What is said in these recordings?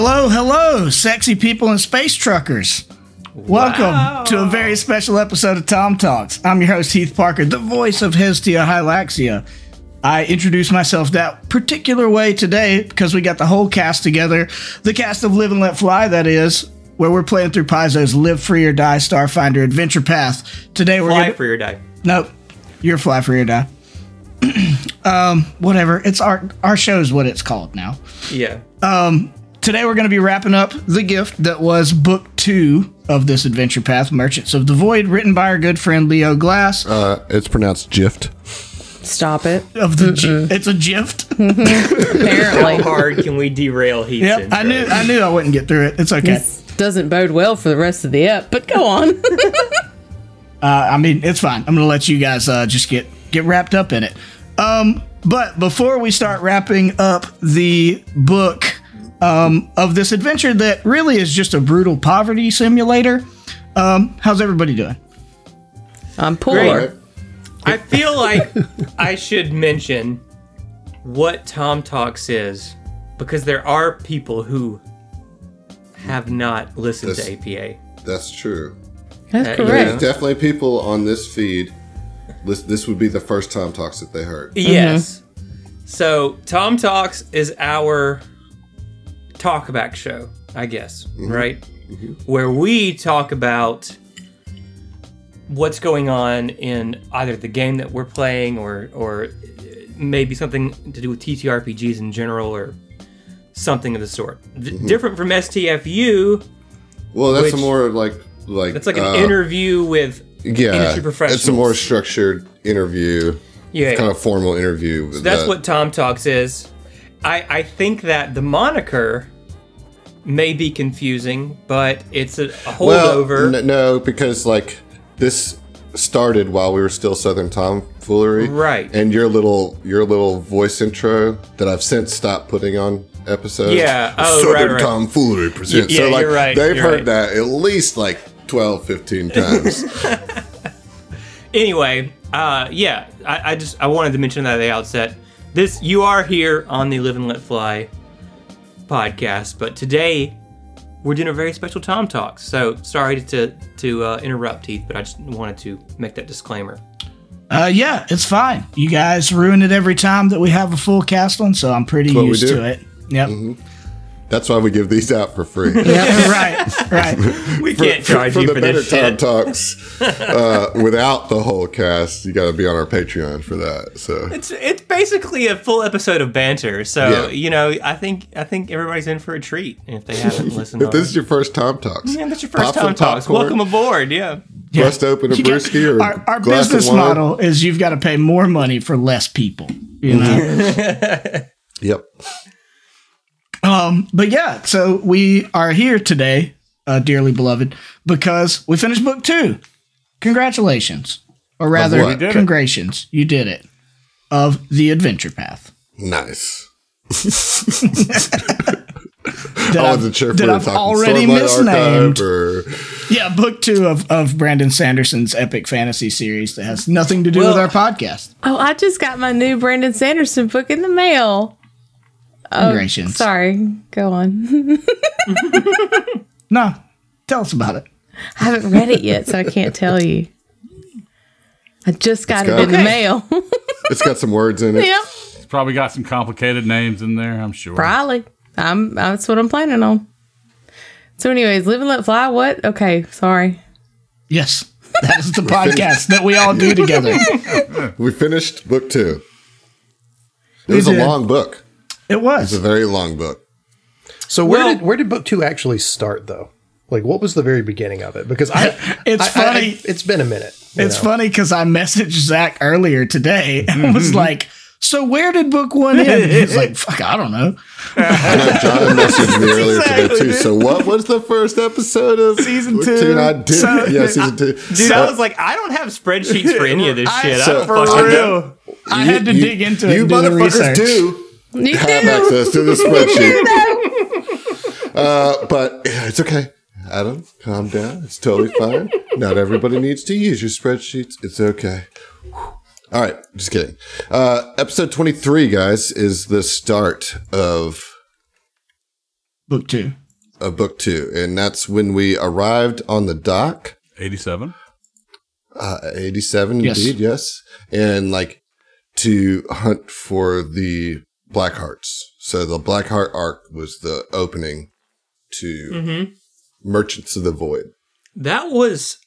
Hello, hello, sexy people and space truckers. Welcome to a very special episode of Tom Talks. I'm your host, Heath Parker, the voice of Hestia Hylaxia. I introduced myself that particular way today because we got the whole cast together. The cast of Live and Let Fly, that is, where we're playing through Paizo's Live Free or Die Starfinder Adventure Path. Today we're Free or Die. Nope. You're Fly Free or Die. Whatever. It's our show's what it's called now. Yeah. Today we're going to be wrapping up the gift that was book 2 of this adventure path, Merchants of the Void, written by our good friend Leo Glass. It's pronounced gift. Stop it. It's a gift. Apparently. How hard can we derail Heath's intro? I knew I wouldn't get through it. It's okay. This doesn't bode well for the rest of the ep, but go on. It's fine. I'm going to let you guys just get wrapped up in it. But before we start wrapping up the book of this adventure that really is just a brutal poverty simulator, how's everybody doing? I'm poor. Great. I feel like I should mention what TOMTalks is, because there are people who have not listened to APA. That's true. That's correct. There's definitely people on this feed. This would be the first TOMTalks that they heard. Yes. Mm-hmm. So TOMTalks is our talkback show, I guess, right? Mm-hmm. Where we talk about what's going on in either the game that we're playing or maybe something to do with TTRPGs in general or something of the sort. Different from STFU. Well, that's more like it's like an interview with industry professionals. It's a more structured interview, kind of formal interview. So that's what TOMTalks is. I think that the moniker may be confusing, but it's a holdover. Well, no, because this started while we were still Southern Tomfoolery. Right. And your little voice intro that I've since stopped putting on episodes. Yeah. Oh, Southern Tomfoolery presents. Yeah, so you're right. They've heard that at least 12, 15 times. Anyway, I wanted to mention that at the outset. You are here on the Live and Let Fly podcast, but today we're doing a very special TOMTalks. So sorry to interrupt, Heath, but I just wanted to make that disclaimer. Yeah, it's fine. You guys ruin it every time that we have a full cast on, so I'm pretty used to it. Yep. Mm-hmm. That's why we give these out for free. Yeah, right. We can't charge you for this shit. For the better TOMTalks, without the whole cast, you got to be on our Patreon for that. So it's basically a full episode of banter. So I think everybody's in for a treat if they haven't listened. If this is your first TOMTalks, that's your first TOMTalks. Welcome aboard. Yeah. Bust open a brewski or our glass business of wine. Model is you've got to pay more money for less people. You know. Yep. So we are here today, dearly beloved, because we finished book 2. Congratulations. Or rather, congrations. You did it. Of the adventure path. Nice. I wasn't sure if we were talking already misnamed. Or... Yeah, book 2 of Brandon Sanderson's epic fantasy series that has nothing to do with our podcast. Oh, I just got my new Brandon Sanderson book in the mail. Congratulations. Sorry. Go on. No, tell us about it. I haven't read it yet, so I can't tell you. I just got it in the mail. It's got some words in it. Yeah. It's probably got some complicated names in there, I'm sure. Probably. That's what I'm planning on. So anyways, Live and Let Fly, what? Okay, sorry. Yes, that is the podcast that we all do together. We finished book 2. It was a long book. It was. It's a very long book. So where did book 2 actually start, though? What was the very beginning of it? Because it's funny. It's been a minute. It's funny because I messaged Zach earlier today and was like, so where did book 1 end? He's like, fuck, I don't know. I know John messaged me earlier today, too. So what was the first episode of Season 2? Season 2. Dude, I was like, I don't have spreadsheets for any of this shit. I had to dig into it. You motherfuckers do. You have access to the spreadsheet. But it's okay. Adam, calm down. It's totally fine. Not everybody needs to use your spreadsheets. It's okay. All right. Just kidding. Episode 23, guys, is the start of Book 2. Book 2. And that's when we arrived on the dock. 87. 87, yes. Indeed, yes. And, like, to hunt for the Blackhearts. So the Blackheart arc was the opening to Merchants of the Void. That was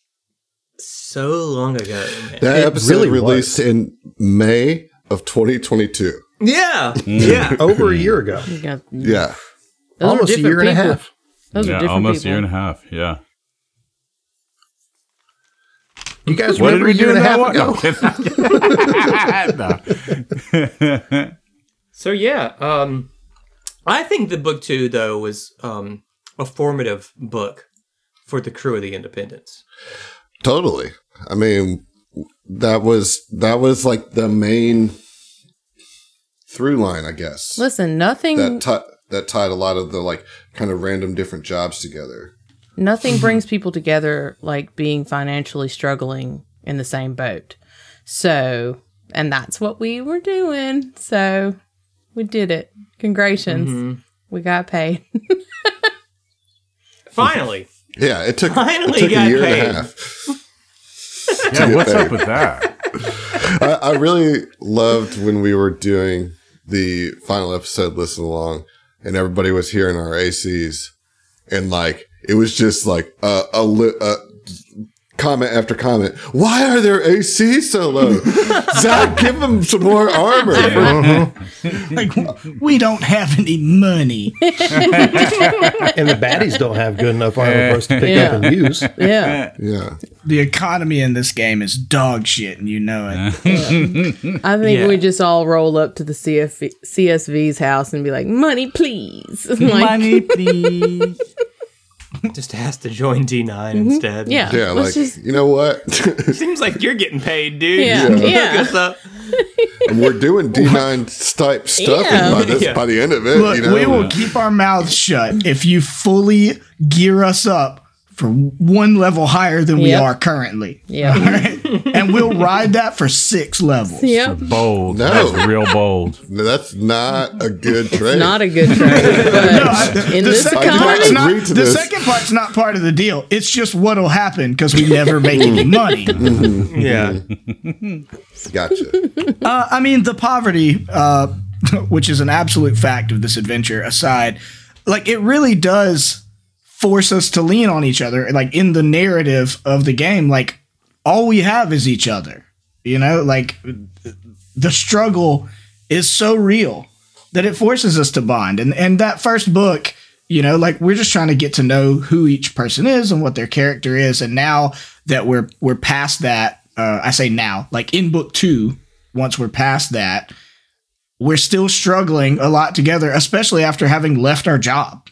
so long ago. Man. That episode really released in May of 2022. Yeah. Yeah. Over a year ago. Yeah. Almost a year and a half. Yeah, almost a year and a half. Yeah. You guys remember a year and a half ago? No. So, yeah. I think the book 2, though, was a formative book for the crew of the Independents. Totally. I mean, that was like the main through line, I guess. Listen, nothing... That tied a lot of the, like, kind of random different jobs together. Nothing brings people together like being financially struggling in the same boat. So, and that's what we were doing. So, we did it. Congratulations. Mm-hmm. We got paid. Finally. Yeah, it took a year and a half. Yeah, what's up with that? I really loved when we were doing the final episode listen along. And everybody was hearing our ACs, and like it was just like a comment after comment. Why are their ACs so low? Zach, give them some more armor. Like we don't have any money, and the baddies don't have good enough armor for us to pick up and use. Yeah, yeah. The economy in this game is dog shit, and you know it. I think we just all roll up to the CSV's house and be like, "Money, please! Like, money, please!" Just ask to join D9 instead. Yeah, yeah. Like, just, you know what? Seems like you're getting paid, dude. Yeah. Hook us up. And we're doing D9 type stuff by the end of it. Look, you know? We will keep our mouths shut if you fully gear us up for one level higher than we are currently. Yeah. Right? And we'll ride that for 6 levels. Yep. Bold. No. That's real bold. No, that's not a good trade. It's not a good trade. The second part's not part of the deal. It's just what'll happen because we never make any money. Yeah. Gotcha. I mean, the poverty, which is an absolute fact of this adventure aside, like it really does force us to lean on each other. Like in the narrative of the game, like all we have is each other, you know, like the struggle is so real that it forces us to bond. And that first book, you know, like we're just trying to get to know who each person is and what their character is. And now that we're past that, I say now, like in book 2, once we're past that, we're still struggling a lot together, especially after having left our job,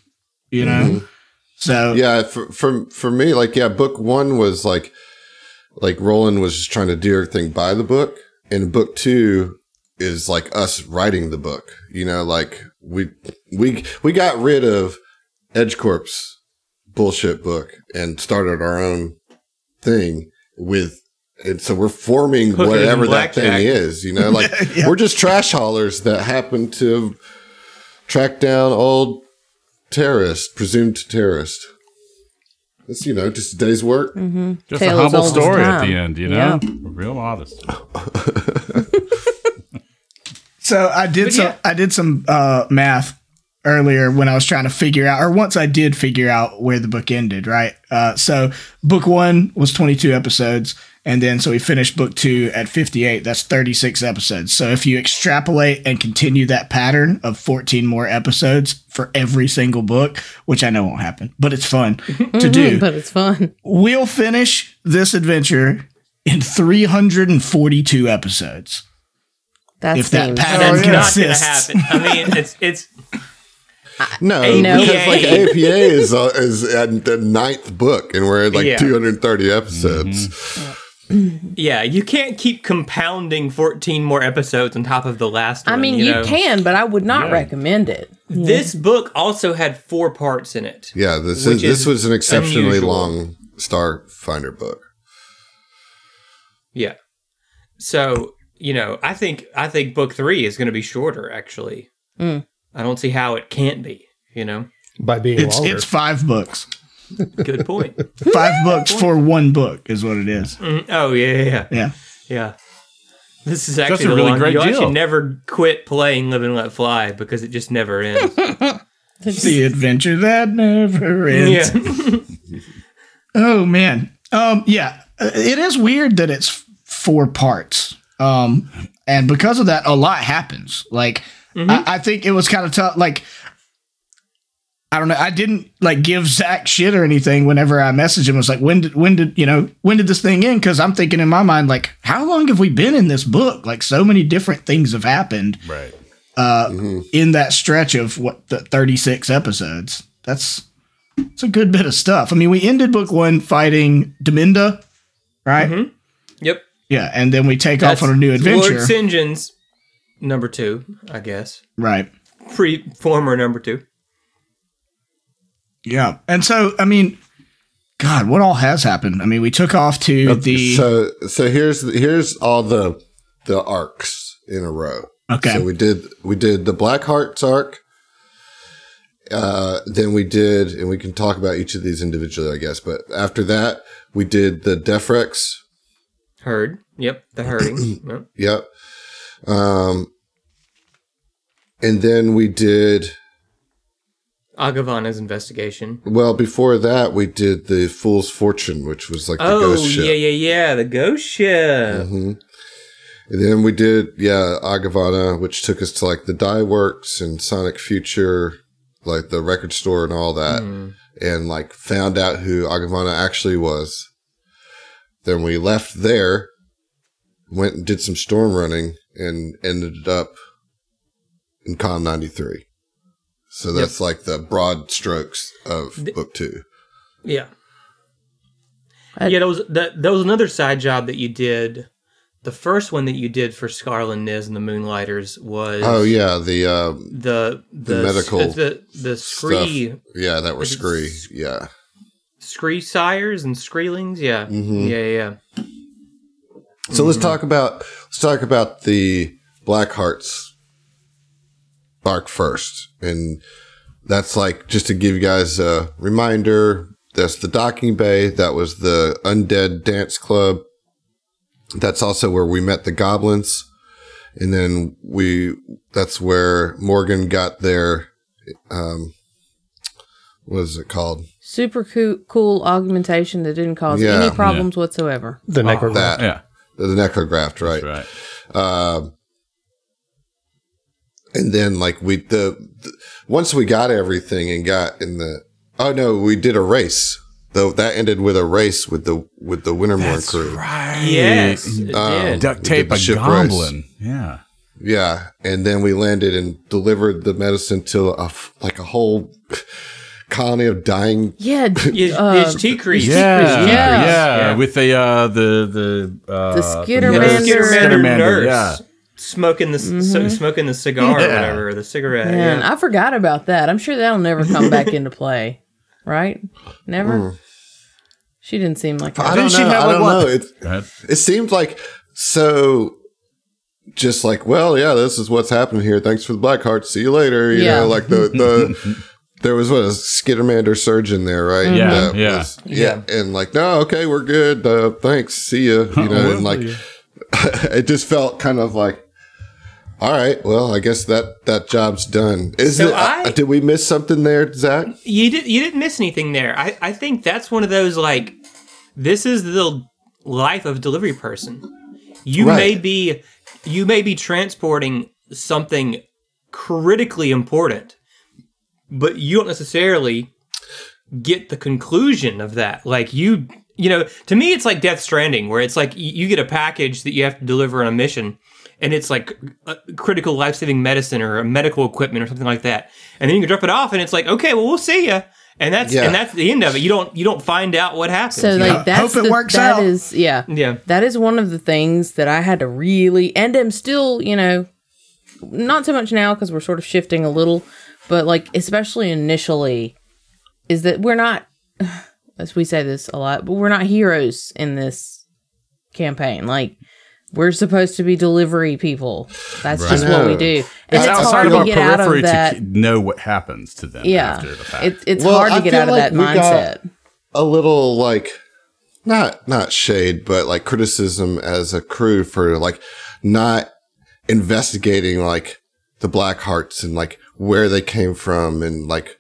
you know? Mm-hmm. So yeah, for me, like, yeah, book 1 was like Roland was just trying to do everything by the book, and book 2 is like us writing the book, you know, like we got rid of EdgeCorp's bullshit book and started our own thing with, and so we're forming Cooking whatever that thing is, you know, like we're just trash haulers that happen to track down old presumed terrorist. It's, you know, just a day's work. Mm-hmm. Just Tale a humble story at the end, you know? Yeah. Real modest. So I did some math earlier when I was trying to figure out, or once I did figure out where the book ended, right? So book 1 was 22 episodes, and then so we finished book 2 at 58. That's 36 episodes. So if you extrapolate and continue that pattern of 14 more episodes for every single book, which I know won't happen, but it's fun to do. But it's fun. We'll finish this adventure in 342 episodes. If that pattern consists. Not going to happen. I mean, it's... No, because like APA is at the 9th book, and we're at like 230 episodes. Mm-hmm. Yeah, you can't keep compounding 14 more episodes on top of the last one. I mean, you know? You can, but I would not recommend it. This book also had 4 parts in it. Yeah, this was an exceptionally long Starfinder book. Yeah. So, you know, I think book 3 is going to be shorter, actually. I don't see how it can't be, you know? by being longer. It's $5. Good point. $5 for one book is what it is. Oh, yeah. This is actually a really great deal. You should never quit playing Live and Let Fly because it just never ends. The adventure that never ends. Yeah. Oh, man. Yeah, it is weird that it's 4 parts. And because of that, a lot happens. Like, I think it was kind of tough. Like, I don't know. I didn't like give Zach shit or anything whenever I messaged him. I was like, when did this thing end? Because I'm thinking in my mind, like, how long have we been in this book? Like, so many different things have happened. Right. In that stretch of 36 episodes. That's a good bit of stuff. I mean, we ended book 1 fighting Deminda, right? Mm-hmm. Yep. Yeah, and then we take off on a new adventure. Lord St. John's number 2, I guess. Right. Former number 2. Yeah. And so, I mean, God, what all has happened? I mean, we took off to the... So here's all the arcs in a row. Okay. So we did the Blackheart's arc. Then we did, and we can talk about each of these individually, I guess. But after that, we did the Defrex. Herd. Yep. The herding. Yep. And then we did... Agavanna's investigation. Well, before that, we did the Fool's Fortune, which was like the ghost ship. Oh, yeah, the ghost ship. Mm-hmm. And then we did, Agavanna, which took us to like the Dye Works and Sonic Future, like the record store and all that, and like found out who Agavanna actually was. Then we left there, went and did some storm running, and ended up in Com 93. So that's like the broad strokes of book 2. Yeah. There was another side job that you did. The first one that you did for Scarlet and Niz and the Moonlighters was... Oh, yeah. The medical the Scree. Yeah, that was Scree. Yeah. Scree sires and Screelings. Yeah. Mm-hmm. Yeah. So let's talk about the Blackhearts arc first, and that's like just to give you guys a reminder. That's the docking bay. That was the undead dance club. That's also where we met the goblins, and then that's where Morgan got their what is it called? Super cool augmentation that didn't cause any problems whatsoever. The necrograft, the necrograft, right? That's right. And then, like, once we got everything and got in the... Oh, no, we did a race. Though that ended with a race with the Wintermore crew. That's right. Yes, it did. Duct tape a goblin. Race. Yeah. Yeah. And then we landed and delivered the medicine to, a whole colony of dying... Yeah. Tea-crease. Yeah. With the Skittermander nurse. Yeah. Smoking the smoking the cigar or whatever, or the cigarette. Man, I forgot about that. I'm sure that'll never come back into play, right? Never. She didn't seem like. I don't know. It seemed like so. Just like, well, yeah, this is what's happening here. Thanks for the Blackheart. See you later. You know, like the there was a Skittermander surgeon there, right? And like, no, okay, we're good. Thanks. See ya. You know, and like. It just felt kind of like, all right, well, I guess that job's done. Did we miss something there, Zach? You didn't miss anything there. I think that's one of those, like, this is the life of a delivery person. You may be transporting something critically important, but you don't necessarily get the conclusion of that. Like, you know, to me, it's like Death Stranding, where it's like you get a package that you have to deliver on a mission, and it's like a critical life-saving medicine or a medical equipment or something like that. And then you can drop it off, and it's like, okay, well, we'll see you, and that's the end of it. You don't find out what happens. So like hope it works out. That is one of the things that I had to really, and am still, you know, not so much now because we're sort of shifting a little, but like especially initially, is that we're not. As we say this a lot, but we're not heroes in this campaign. Like, We're supposed to be delivery people. That's just what we do. And it's hard to get out of that. To know what happens to them after the fact. It's hard to get out of that mindset. A little like, not shade, but like criticism as a crew for like not investigating like the Blackhearts and like where they came from and like,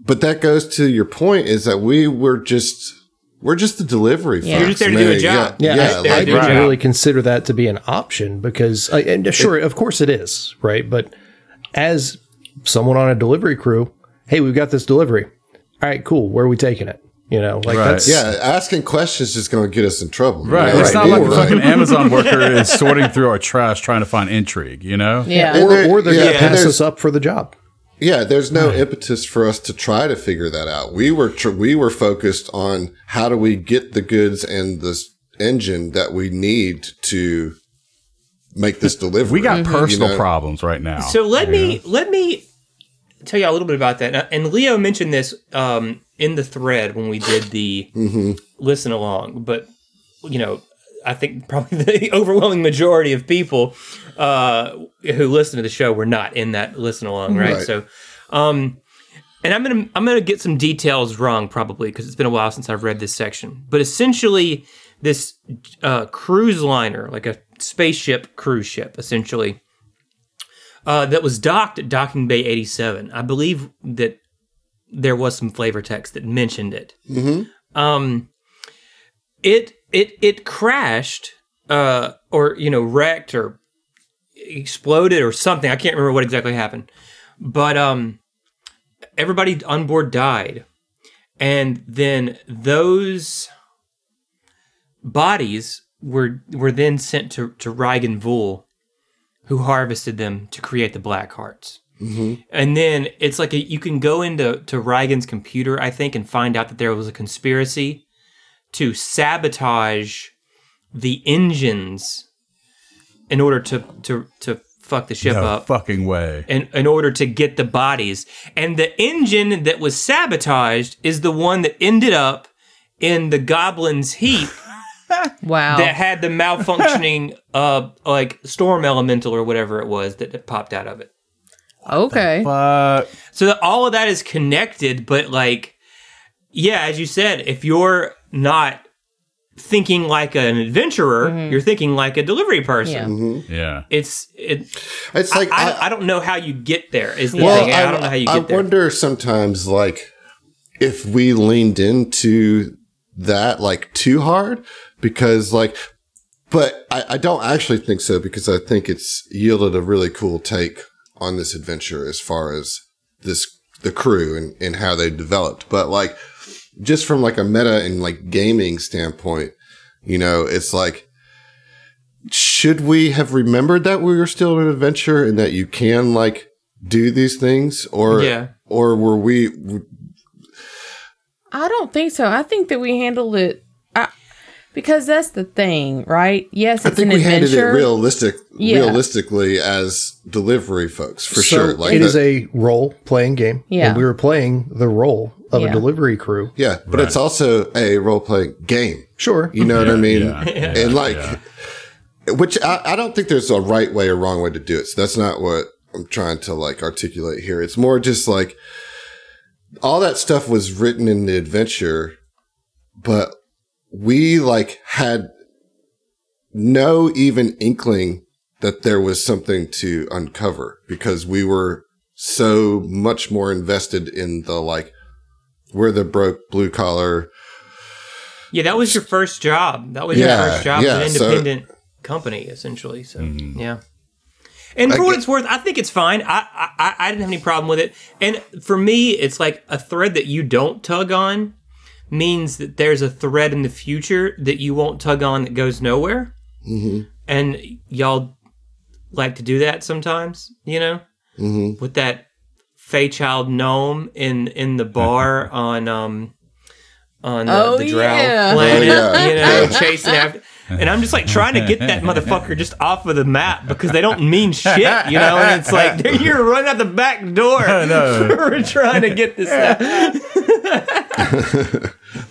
but that goes to your point is that we were just. We're just the delivery folks. You're just there to do a job. I didn't really consider that to be an option because, and sure, of course it is, right? But as someone on a delivery crew, hey, we've got this delivery. All right, cool. Where are we taking it? You know, like that's... Yeah, asking questions is just going to get us in trouble. Right. You know? It's not like a fucking Amazon worker is sorting through our trash trying to find intrigue, you know? Yeah. Or they're going to pass us up for the job. Yeah, there's no impetus for us to try to figure that out. We were focused on how do we get the goods and this engine that we need to make this delivery. We got personal problems right now. So let me tell you a little bit about that. And Leo mentioned this in the thread when we did the listen along. But you know, I think probably the overwhelming majority of people who listen to the show were not in that listen along, right? So, and I'm gonna get some details wrong probably because it's been a while since I've read this section. But essentially, this cruise liner, like a spaceship cruise ship, essentially, that was docked at Docking Bay 87. I believe that there was some flavor text that mentioned it. Mm-hmm. It crashed, or you know, wrecked, or exploded, or something. I can't remember what exactly happened, but everybody on board died, and then those bodies were then sent to Rigan Vool, who harvested them to create the Blackhearts. Mm-hmm. And then it's like you can go into Rigan's computer, I think, and find out that there was a conspiracy to sabotage the engines in order to fuck the ship up. Fucking way. And in order to get the bodies. And the engine that was sabotaged is the one that ended up in the goblin's heap. Wow. That had the malfunctioning like storm elemental or whatever it was that popped out of it. Okay. So all of that is connected, but like, yeah, as you said, if you're not thinking like an adventurer, you're thinking like a delivery person. Yeah, It's like I don't know how you get there. Is the thing? I don't know how you get there. I wonder sometimes, like, if we leaned into that like too hard, because like, but I don't actually think so, because I think it's yielded a really cool take on this adventure as far as the crew and how they developed, but like. Just from like a meta and like gaming standpoint, you know, it's like, should we have remembered that we were still in an adventure and that you can like do these things, or were we? I don't think so. I think that we handled it because that's the thing, right? Yes, it's an adventure. I think we handled it realistically as delivery folks for sure. Like it is a role playing game, and we were playing the role of a delivery crew. Yeah, but it's also a role-playing game. Sure. You know what I mean? Yeah, and like, which I don't think there's a right way or wrong way to do it. So that's not what I'm trying to like articulate here. It's more just like all that stuff was written in the adventure, but we like had no even inkling that there was something to uncover because we were so much more invested in the like, we're the broke blue collar. Yeah, that was your first job. That was your first job as an independent company, essentially. So And for what it's worth, I think it's fine. I didn't have any problem with it. And for me, it's like a thread that you don't tug on means that there's a thread in the future that you won't tug on that goes nowhere. Mm-hmm. And y'all like to do that sometimes, you know, with that. Feychild gnome in the bar on the Drow planet, you know, chasing after, and I'm just like trying to get that motherfucker just off of the map because they don't mean shit, you know. And it's like you're running out the back door. We're trying to get this out.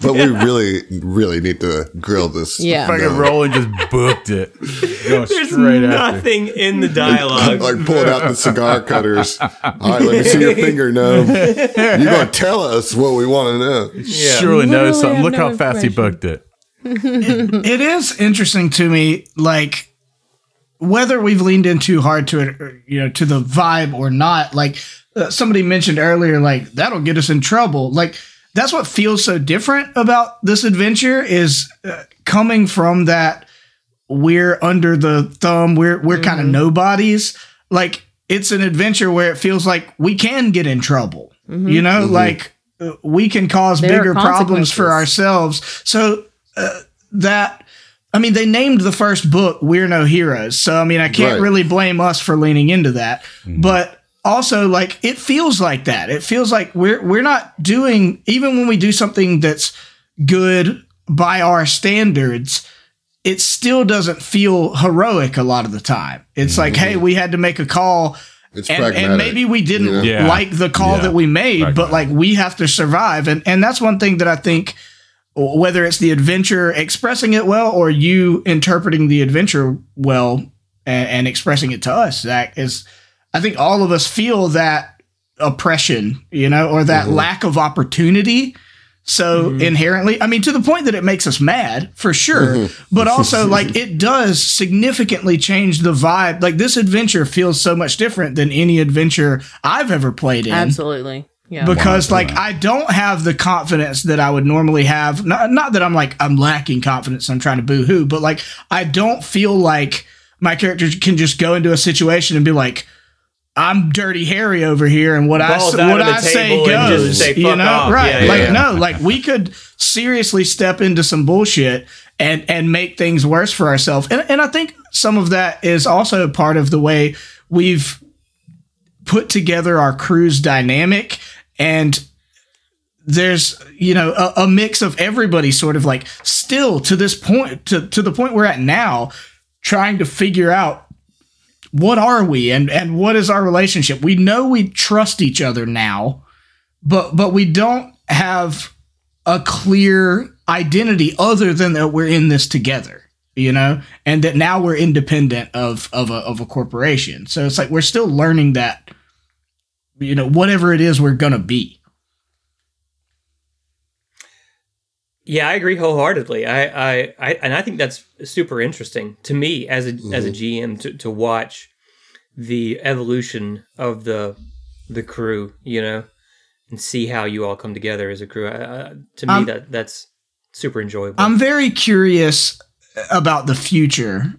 But we really need to grill this. Yeah. Fucking Roland just booked it. There's nothing in the dialogue. Like pulling out the cigar cutters. All right, let me see your finger now. You're going to tell us what we want to know. Yeah. Surely knows something. Look how fast he booked it. It is interesting to me, like, whether we've leaned in too hard to it, or, you know, to the vibe or not. Like somebody mentioned earlier, like, that'll get us in trouble. Like, that's what feels so different about this adventure is coming from that we're under the thumb, we're kind of nobodies. Like, it's an adventure where it feels like we can get in trouble, you know, like we can cause bigger problems for ourselves. So that, I mean, they named the first book We're No Heroes. So, I mean, I can't really blame us for leaning into that. But also, like, it feels like that. It feels like we're not doing, even when we do something that's good by our standards, it still doesn't feel heroic a lot of the time. It's like, hey, we had to make a call. It's and maybe we didn't like the call that we made, but, like, we have to survive. And that's one thing that I think, whether it's the adventure expressing it well or you interpreting the adventure well and expressing it to us, Zach, is I think all of us feel that oppression, you know, or that lack of opportunity. So inherently, I mean, to the point that it makes us mad for sure, but also like it does significantly change the vibe. Like this adventure feels so much different than any adventure I've ever played in. Absolutely. Yeah. Because like I don't have the confidence that I would normally have. Not that I'm like I'm lacking confidence. I'm trying to boo-hoo, but like I don't feel like my character can just go into a situation and be like, "I'm Dirty Harry over here," and what I say goes. Say, you know, right? Yeah, like we could seriously step into some bullshit and make things worse for ourselves. And I think some of that is also part of the way we've put together our crew's dynamic. And there's, you know, a mix of everybody sort of like still to this point, to the point we're at now, trying to figure out what are we and what is our relationship. We know we trust each other now, but we don't have a clear identity other than that we're in this together, you know, and that now we're independent of a corporation. So it's like we're still learning that, you know, whatever it is we're going to be. Yeah, I agree wholeheartedly. I think that's super interesting to me as a GM to watch the evolution of the crew, you know, and see how you all come together as a crew. To me, that's super enjoyable. I'm very curious about the future.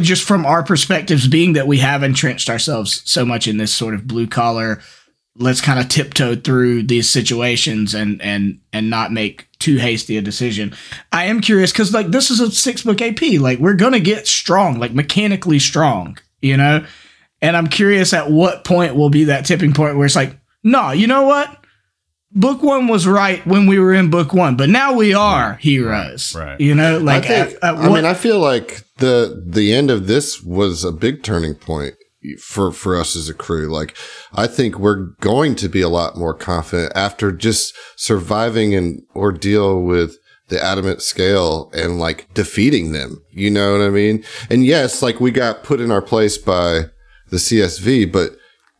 Just from our perspectives, being that we have entrenched ourselves so much in this sort of blue collar, let's kind of tiptoe through these situations and not make too hasty a decision. I am curious because like this is a 6-book AP, like we're gonna get strong, like mechanically strong, you know. And I'm curious at what point will be that tipping point where it's like, no, you know what? Book one was right when we were in book one, but now we are heroes, right? You know, like I feel like the end of this was a big turning point for us as a crew. Like, I think we're going to be a lot more confident after just surviving an ordeal with the Adamant Scale and like defeating them. You know what I mean? And yes, like we got put in our place by the CSV, but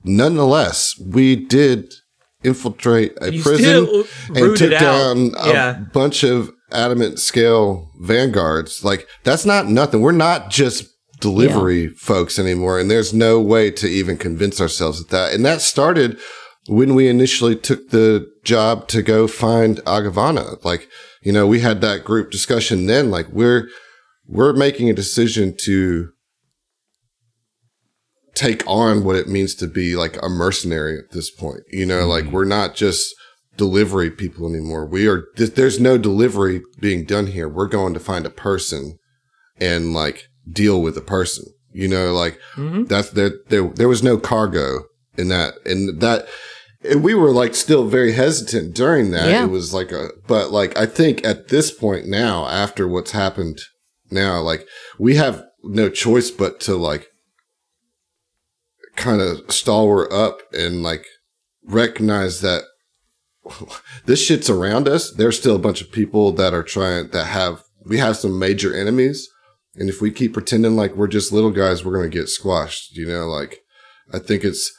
nonetheless, we did infiltrate a prison and took down a bunch of Adamant Scale vanguards. Like, that's not nothing. We're not just delivery folks anymore, and there's no way to even convince ourselves of that. And that started when we initially took the job to go find Agavanna. Like, you know, we had that group discussion then. Like, we're making a decision to take on what it means to be like a mercenary at this point, you know, like we're not just delivery people anymore. We are, there's no delivery being done here. We're going to find a person and like deal with a person, you know, like that's there was no cargo in that. And that, and we were like still very hesitant during that. Yeah. It was like but like, I think at this point now, after what's happened now, like we have no choice but to like, kind of stalwart up and like recognize that this shit's around us, there's still a bunch of people that are trying, that have, we have some major enemies. And if we keep pretending like we're just little guys, we're going to get squashed, you know, like I think it's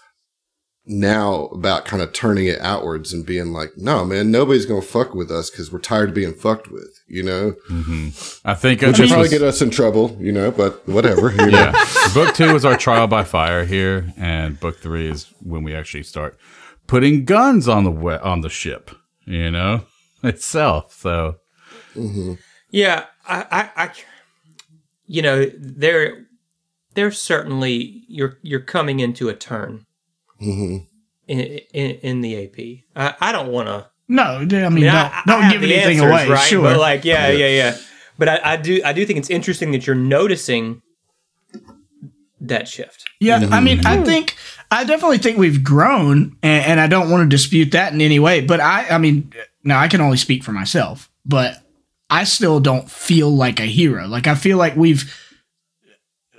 now about kind of turning it outwards and being like, no, man, nobody's going to fuck with us because we're tired of being fucked with, you know? Mm-hmm. I think it would probably get us in trouble, you know, but whatever. You know? Yeah. Book 2 is our trial by fire here. And book 3 is when we actually start putting guns on the ship, you know, itself. So, mm-hmm. Yeah, I you know, there's certainly you're coming into a turn, mm-hmm. in the AP. I don't want to. No, I mean, don't give anything answers, away. Right? Sure, but like, yeah. But I do think it's interesting that you're noticing that shift. Yeah, mm-hmm. I mean, I definitely think we've grown, and I don't want to dispute that in any way. But I mean, now I can only speak for myself, but. I still don't feel like a hero. Like, I feel like we've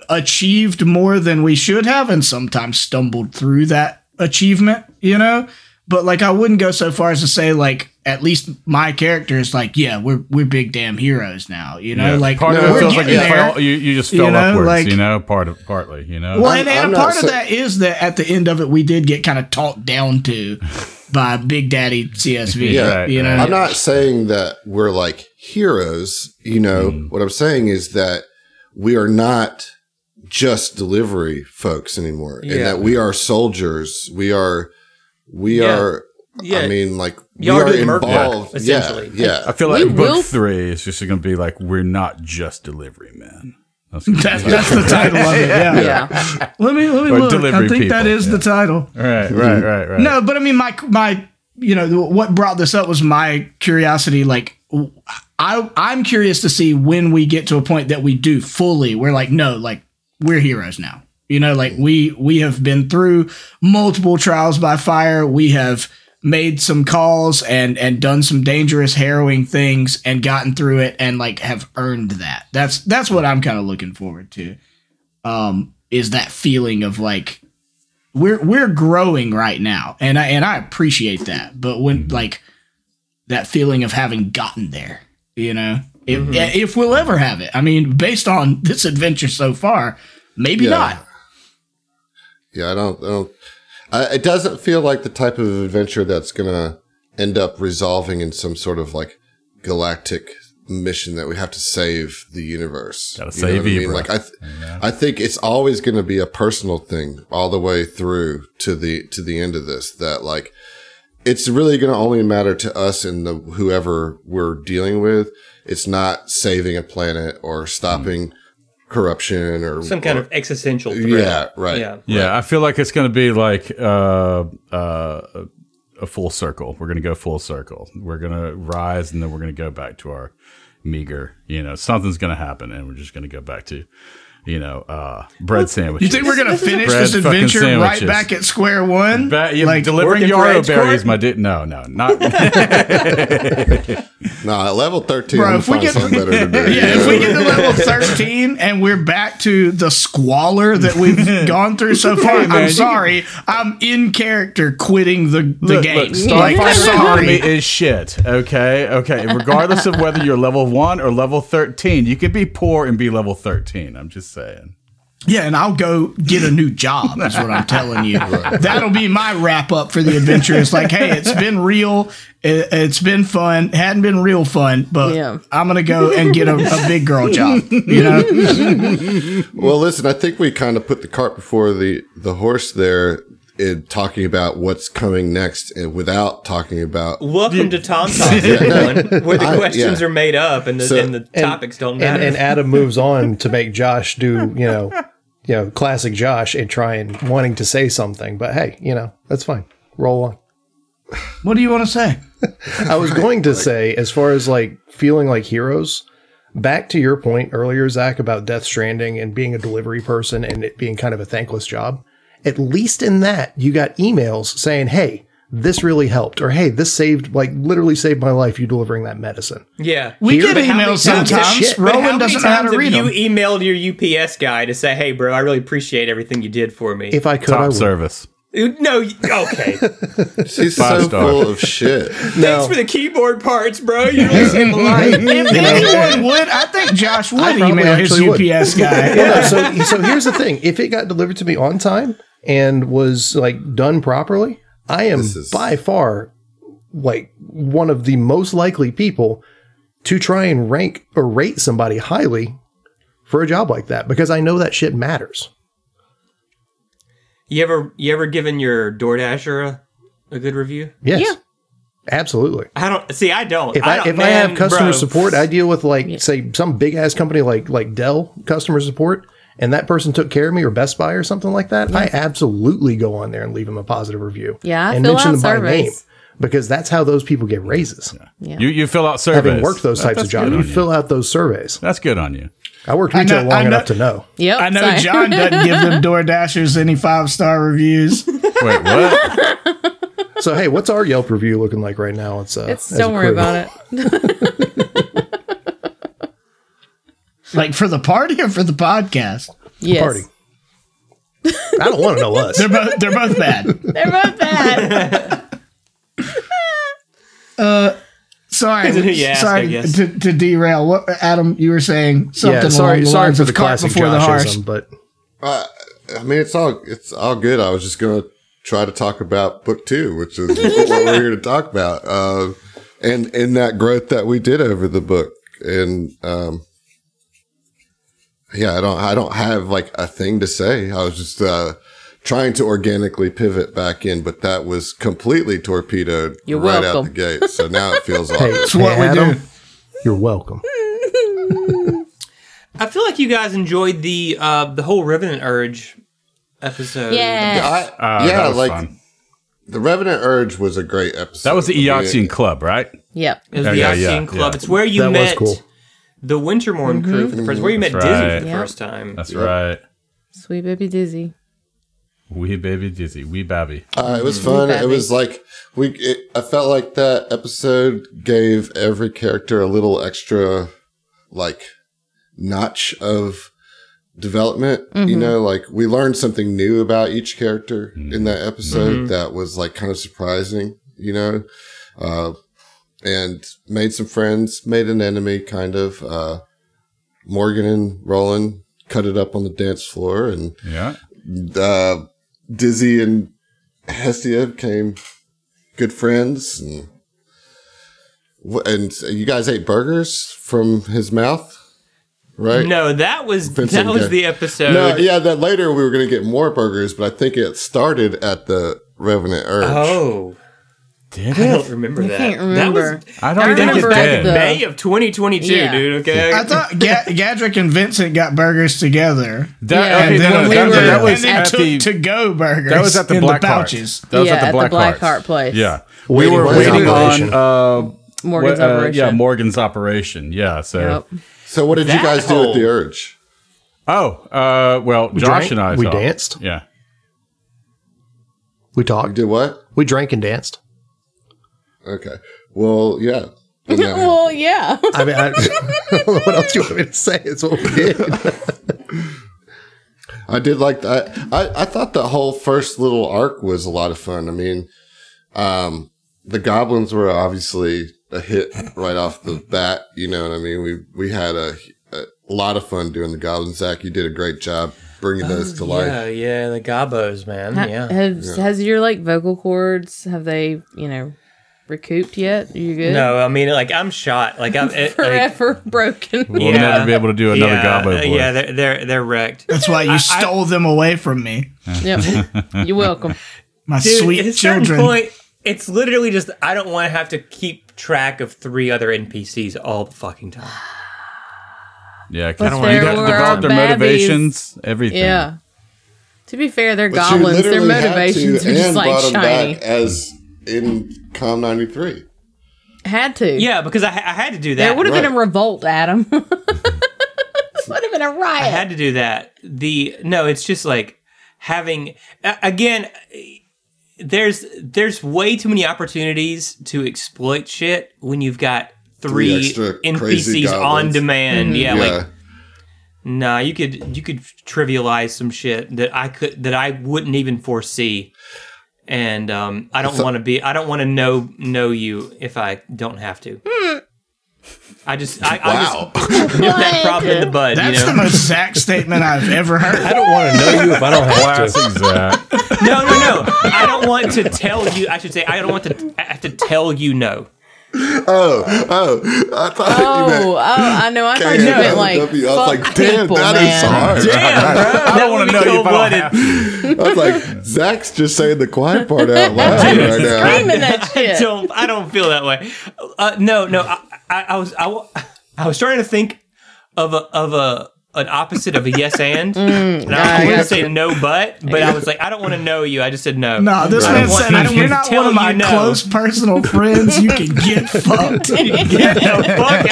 achieved more than we should have and sometimes stumbled through that achievement, you know? But, like, I wouldn't go so far as to say, like, at least my character is like, yeah, we're big damn heroes now, you know? Yeah, like, part of it feels like you just fell upwards, like, you know? Partly, you know? Well, and part of that is that at the end of it, we did get kind of talked down to by Big Daddy CSV, yeah, you know? I'm not saying that we're, like, heroes, you know, what I'm saying is that we are not just delivery folks anymore, and that we are soldiers. We are, I mean, like, we are involved. Essentially. Yeah. I feel like book 3 is just going to be like, we're not just delivery men. That's the title of it. Yeah. Yeah. Let me look. I think people. That is the title. Right. No, but I mean, my, you know, what brought this up was my curiosity, like, I'm curious to see when we get to a point that we do fully, we're like, no, like, we're heroes now. You know, like, we have been through multiple trials by fire. We have made some calls and done some dangerous, harrowing things and gotten through it and, like, have earned that. That's what I'm kind of looking forward to, is that feeling of, like, we're growing right now. And I appreciate that. But when, like, that feeling of having gotten there, you know, if we'll ever have it. I mean, based on this adventure so far, maybe not. Yeah, I don't, it doesn't feel like the type of adventure that's going to end up resolving in some sort of, like, galactic mission that we have to save the universe. Gotta save you, bro. Like, I think it's always going to be a personal thing all the way through to the end of this, that, like, it's really going to only matter to us and the whoever we're dealing with. It's not saving a planet or stopping corruption or some kind of existential threat. Yeah, right. Yeah, yeah. I feel like it's going to be like a full circle. We're going to go full circle. We're going to rise, and then we're going to go back to our meager. You know, something's going to happen, and we're just going to go back to. You know, bread sandwiches. You think we're going to finish this adventure right back at square one? Like delivering yarrow berries, my dude. No, not. No, at level 13, bro, if we get to level 13 and we're back to the squalor that we've gone through so far, I'm sorry. I'm in character quitting the game. Starfinder economy is shit, okay? Regardless of whether you're level 1 or level 13, you could be poor and be level 13. I'm just saying. Yeah, and I'll go get a new job is what I'm telling you. Right. That'll be my wrap up for the adventure. It's like, hey, it's been real. It's been fun. It hadn't been real fun, but yeah. I'm going to go and get a big girl job. You know? Well, listen, I think we kind of put the cart before the horse there in talking about what's coming next and without talking about... Welcome to TomTalks, everyone, where the questions are made up and the topics don't matter. And Adam moves on to make Josh do, you know, classic Josh and wanting to say something. But hey, you know, that's fine. Roll on. What do you want to say? I was going to say, as far as, like, feeling like heroes, back to your point earlier, Zach, about Death Stranding and being a delivery person and it being kind of a thankless job. At least in that, you got emails saying, hey, this really helped. Or, hey, this saved, like, literally saved my life, you delivering that medicine. Yeah. We get emails sometimes. Roland doesn't know how to read them. You emailed your UPS guy to say, hey, bro, I really appreciate everything you did for me. If I could, I would. Top service. No, okay. She's so full of shit. Thanks for the keyboard parts, bro. You really saved my life. If anyone would, I think Josh would email his UPS guy. Yeah, so here's the thing. If it got delivered to me on time and was like done properly, I am by far like one of the most likely people to try and rank or rate somebody highly for a job like that, because I know that shit matters. You ever given your DoorDasher a good review? Yes. Yeah. Absolutely. I don't. If I have customer support, I deal with say some big ass company like Dell customer support, and that person took care of me, or Best Buy or something like that. Yeah. I absolutely go on there and leave them a positive review. Yeah. And mention them by name, because that's how those people get raises. Yeah. You fill out surveys. Having worked those types of jobs, you fill out those surveys. That's good on you. I worked retail long enough to know. Yep, I know. Sorry. John doesn't give them DoorDashers any 5-star reviews. Wait, what? So, hey, what's our Yelp review looking like right now? It's don't worry about it. Like for the party or for the podcast? Yes. Party. I don't want to know us. They're both bad. They're both bad. Sorry to derail. What, Adam, you were saying something. Yeah, sorry for the cart before Josh the horse. But I mean, it's all good. I was just going to try to talk about book 2, which is what we're here to talk about, and that growth that we did over the book. And I don't have like a thing to say. I was just trying to organically pivot back in, but that was completely torpedoed out the gate. So now it feels like it's what we do. You're welcome. I feel like you guys enjoyed the whole Revenant Urge episode. Yes. Fun. The Revenant Urge was a great episode. That was the Eoxian Club, right? Yep. It was the Eoxian Club. Yeah. It's where you met the Wintermore crew for the first. Where you met Dizzy for the first time. That's right. Sweet baby Dizzy. Wee baby Dizzy, wee babby. It was fun. It was like I felt like that episode gave every character a little extra, like, notch of development. Mm-hmm. You know, like we learned something new about each character in that episode that was like kind of surprising. You know, and made some friends, made an enemy, kind of. Morgan and Roland cut it up on the dance floor, and Dizzy and Hestia became good friends, and you guys ate burgers from his mouth, right? No, that was the episode. No, that later we were going to get more burgers, but I think it started at the Revenant Urge. Oh, did it? I don't remember that. I can't remember. I remember May of 2022, dude. Okay. I thought Gadrick and Vincent got burgers together. That was to go burgers. That was at the Blackheart. That was at the Blackheart place. Yeah, we were waiting on Morgan's operation. Yeah, Morgan's operation. Yeah. So, what did you guys do at the Urge? Oh, well, Josh and I. We danced. Yeah. We talked. Did what? We drank and danced. Okay. Well, yeah. Well, yeah. I mean, I don't know what else you want me to say. It's what we did. I did like that. I thought the whole first little arc was a lot of fun. I mean, the goblins were obviously a hit right off the bat. You know what I mean? We had a lot of fun doing the goblins. Zach, you did a great job bringing those to life. Yeah, the gobos, man. Has your like vocal cords? Have they, you know, recouped yet? Are you good? No, I mean, like I'm shot. Like I'm forever broken. We'll never be able to do another gobbo. Yeah, they're wrecked. That's why you stole them away from me. Yep. You're welcome, my sweet children. At a certain point, it's literally just I don't want to have to keep track of 3 other NPCs all the fucking time. Yeah, because I don't want to develop their motivations. Everything. Yeah. To be fair, they're goblins. Their motivations are just like shiny. In Com 93. Had to. Yeah, because I had to do that. There would have been a revolt, Adam. This would have been a riot. I had to do that. It's just like having... again, there's way too many opportunities to exploit shit when you've got 3 NPCs on demand. Mm-hmm. Yeah, like... Nah, you could trivialize some shit that I wouldn't even foresee. And I don't want to be. I don't want to know you if I don't have to. I just nip that problem in the bud. That's the most sack statement I've ever heard. I don't want to know you if I don't have to. No. I don't want to tell you. I should say I don't want to. I have to tell you no. I thought you meant like, fuck, I was like, damn, people, that man. Is hard. Damn, I don't want to know you about it. I was like, Zach's just saying the quiet part out loud right now. Screaming that shit. I don't feel that way. I was trying to think of an opposite of a yes and. And I wouldn't say no but I was like, I don't want to know you. I just said no. No, this man said, if you're not one of my close personal friends, you can get fucked. Get the fuck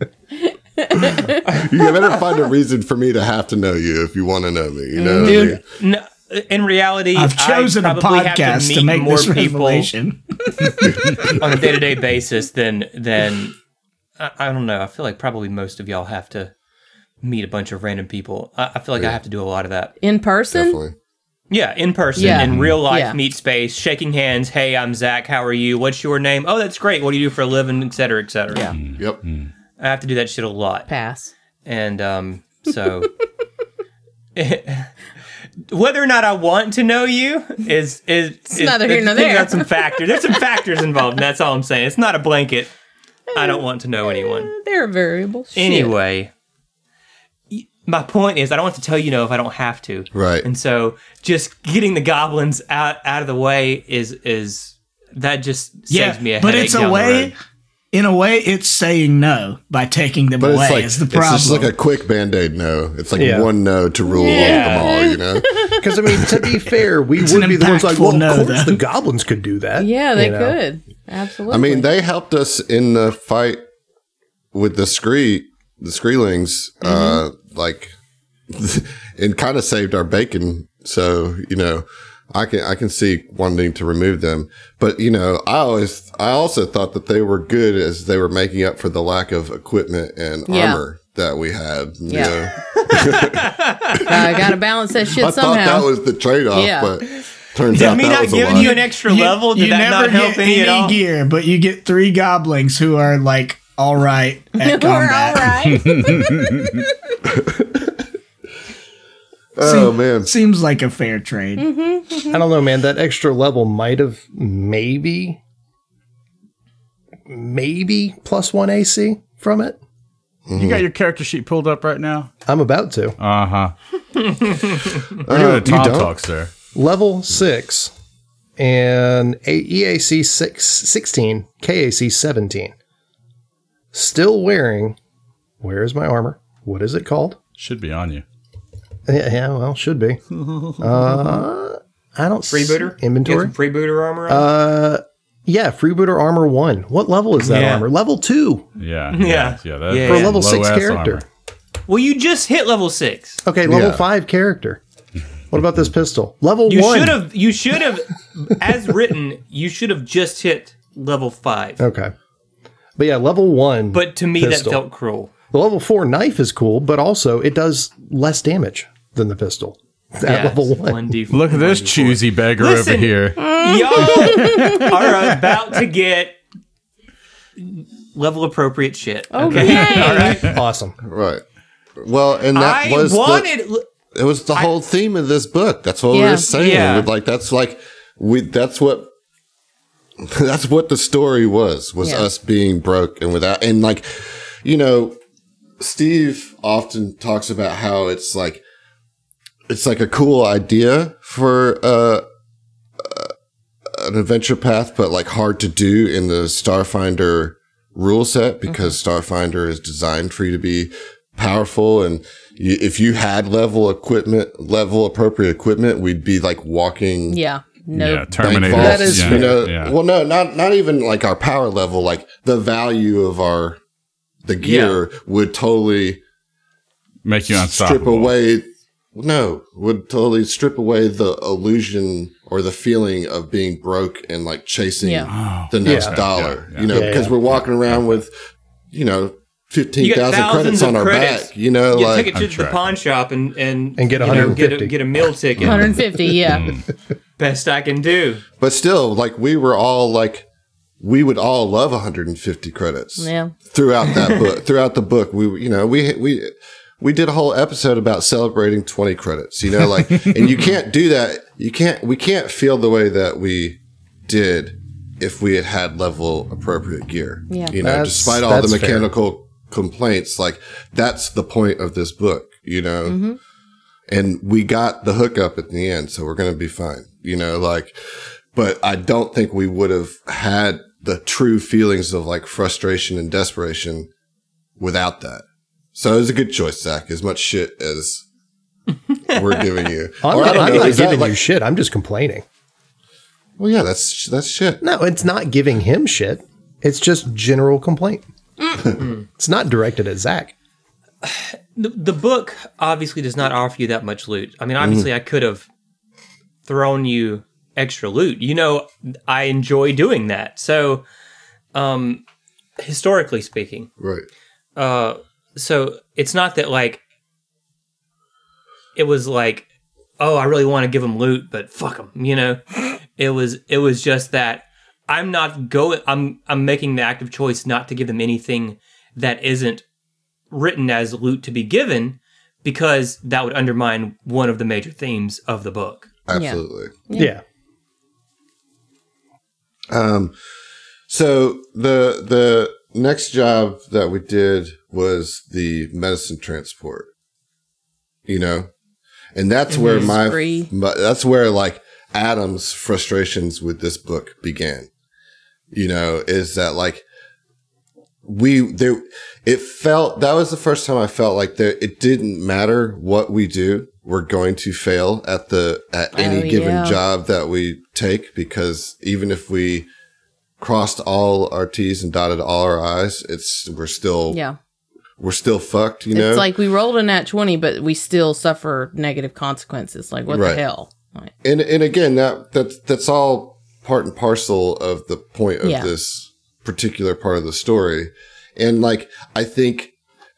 out of here. You better find a reason for me to have to know you if you want to know me. You know Dude, what I mean? No. In reality, I've chosen a podcast to make more this revelation on a day-to-day basis than I don't know. I feel like probably most of y'all have to meet a bunch of random people. I feel like I have to do a lot of that in person. Definitely. Yeah, in person, in real life, meet space, shaking hands. Hey, I'm Zach. How are you? What's your name? Oh, that's great. What do you do for a living? Et cetera, et cetera. Yeah. Yep. I have to do that shit a lot. Pass. And so. Whether or not I want to know you is neither here nor there. Got some factors. There's some factors involved, and that's all I'm saying. It's not a blanket. I don't want to know anyone. There are variables. Anyway, my point is I don't want to tell you no if I don't have to. Right. And so just getting the goblins out of the way is that just saves me a headache. But it's a way. In a way, it's saying no by taking them away. It's like, is the problem? It's just like a quick Band-Aid no. It's like one no to rule them all, you know? Because, I mean, to be fair, we would be the ones like, well, of course the goblins could do that. Yeah, they could. Absolutely. I mean, they helped us in the fight with the Skreelings, like, and kind of saved our bacon. So, you know. I can see wanting to remove them, but you know, I also thought that they were good as they were making up for the lack of equipment and armor that we had. Yeah, you know? I gotta balance that shit somehow. I thought that was the trade-off, but turns out that was a lie. Did me not giving you an extra level? Did that not help any at all? You never get any gear, but you get 3 goblins who are like all right at combat. We're all right. Oh, man. Seems like a fair trade. Mm-hmm, mm-hmm. I don't know, man. That extra level might have maybe plus 1 AC from it. Mm-hmm. You got your character sheet pulled up right now? I'm about to. Uh-huh. We're doing a TOMTalks there. Level 6 and EAC 16, KAC 17. Still wearing, where is my armor? What is it called? Should be on you. Yeah, well, should be. I don't freebooter inventory. You freebooter armor. Freebooter armor 1. What level is that armor? Level 2. Yeah. For a level 6 character. Armor. Well, you just hit level 6. Okay, level 5 character. What about this pistol? Level 1. You should have, as written, you should have just hit level 5. Okay, but yeah, level 1. But to me, pistol. That felt cruel. The level 4 knife is cool, but also it does less damage than the pistol at level 1. Look at this choosy beggar over here. Y'all are about to get level appropriate shit. Okay. All right. Awesome. Right. Well, and that it was the whole theme of this book. That's what we were saying. Yeah. Like that's what the story was us being broke and without, and like, you know, Steve often talks about how it's like a cool idea for an adventure path, but like hard to do in the Starfinder rule set because Starfinder is designed for you to be powerful. And if you had level appropriate equipment, we'd be like walking. Yeah. No. Yeah, Terminator. That is, you know, well, no, not even like our power level, like the value of our. The gear would totally make you unstoppable. Would totally strip away the illusion or the feeling of being broke and like chasing the next dollar. Yeah. You know, because we're walking around with, you know, 15,000 credits on our back. You know, like take it to the pawn shop and get a meal ticket. 150, yeah. best I can do. But still, like, we were all like, we would all love 150 credits. Yeah. Throughout that book, throughout the book, we did a whole episode about celebrating 20 credits, you know, like, and you can't do that. We can't feel the way that we did if we had had level appropriate gear, yeah. You know, despite all the mechanical complaints, like that's the point of this book, you know, mm-hmm. And we got the hookup at the end, so we're going to be fine, you know, like, but I don't think we would have had the true feelings of like frustration and desperation without that. So it was a good choice, Zach, as much shit as we're giving you. I'm not giving you shit. I'm just complaining. Well, yeah, that's shit. No, it's not giving him shit. It's just general complaint. It's not directed at Zach. The book obviously does not offer you that much loot. I mean, obviously, I could have thrown you extra loot. You know, I enjoy doing that. So, historically speaking. Right. So it's not that like it was like, oh, I really want to give them loot, but fuck them, you know. It was just that I'm making the active choice not to give them anything that isn't written as loot to be given, because that would undermine one of the major themes of the book. Absolutely. Yeah. So the next job that we did was the medicine transport, you know, and that's where that's where like Adam's frustrations with this book began, you know, is that like that was the first time I felt like it didn't matter what we do. We're going to fail at any given job that we take, because even if we crossed all our T's and dotted all our I's, we're still fucked, you know? It's like we rolled a nat 20, but we still suffer negative consequences. Like, what the hell? Right. And again, that's all part and parcel of the point of this particular part of the story. And, like, I think,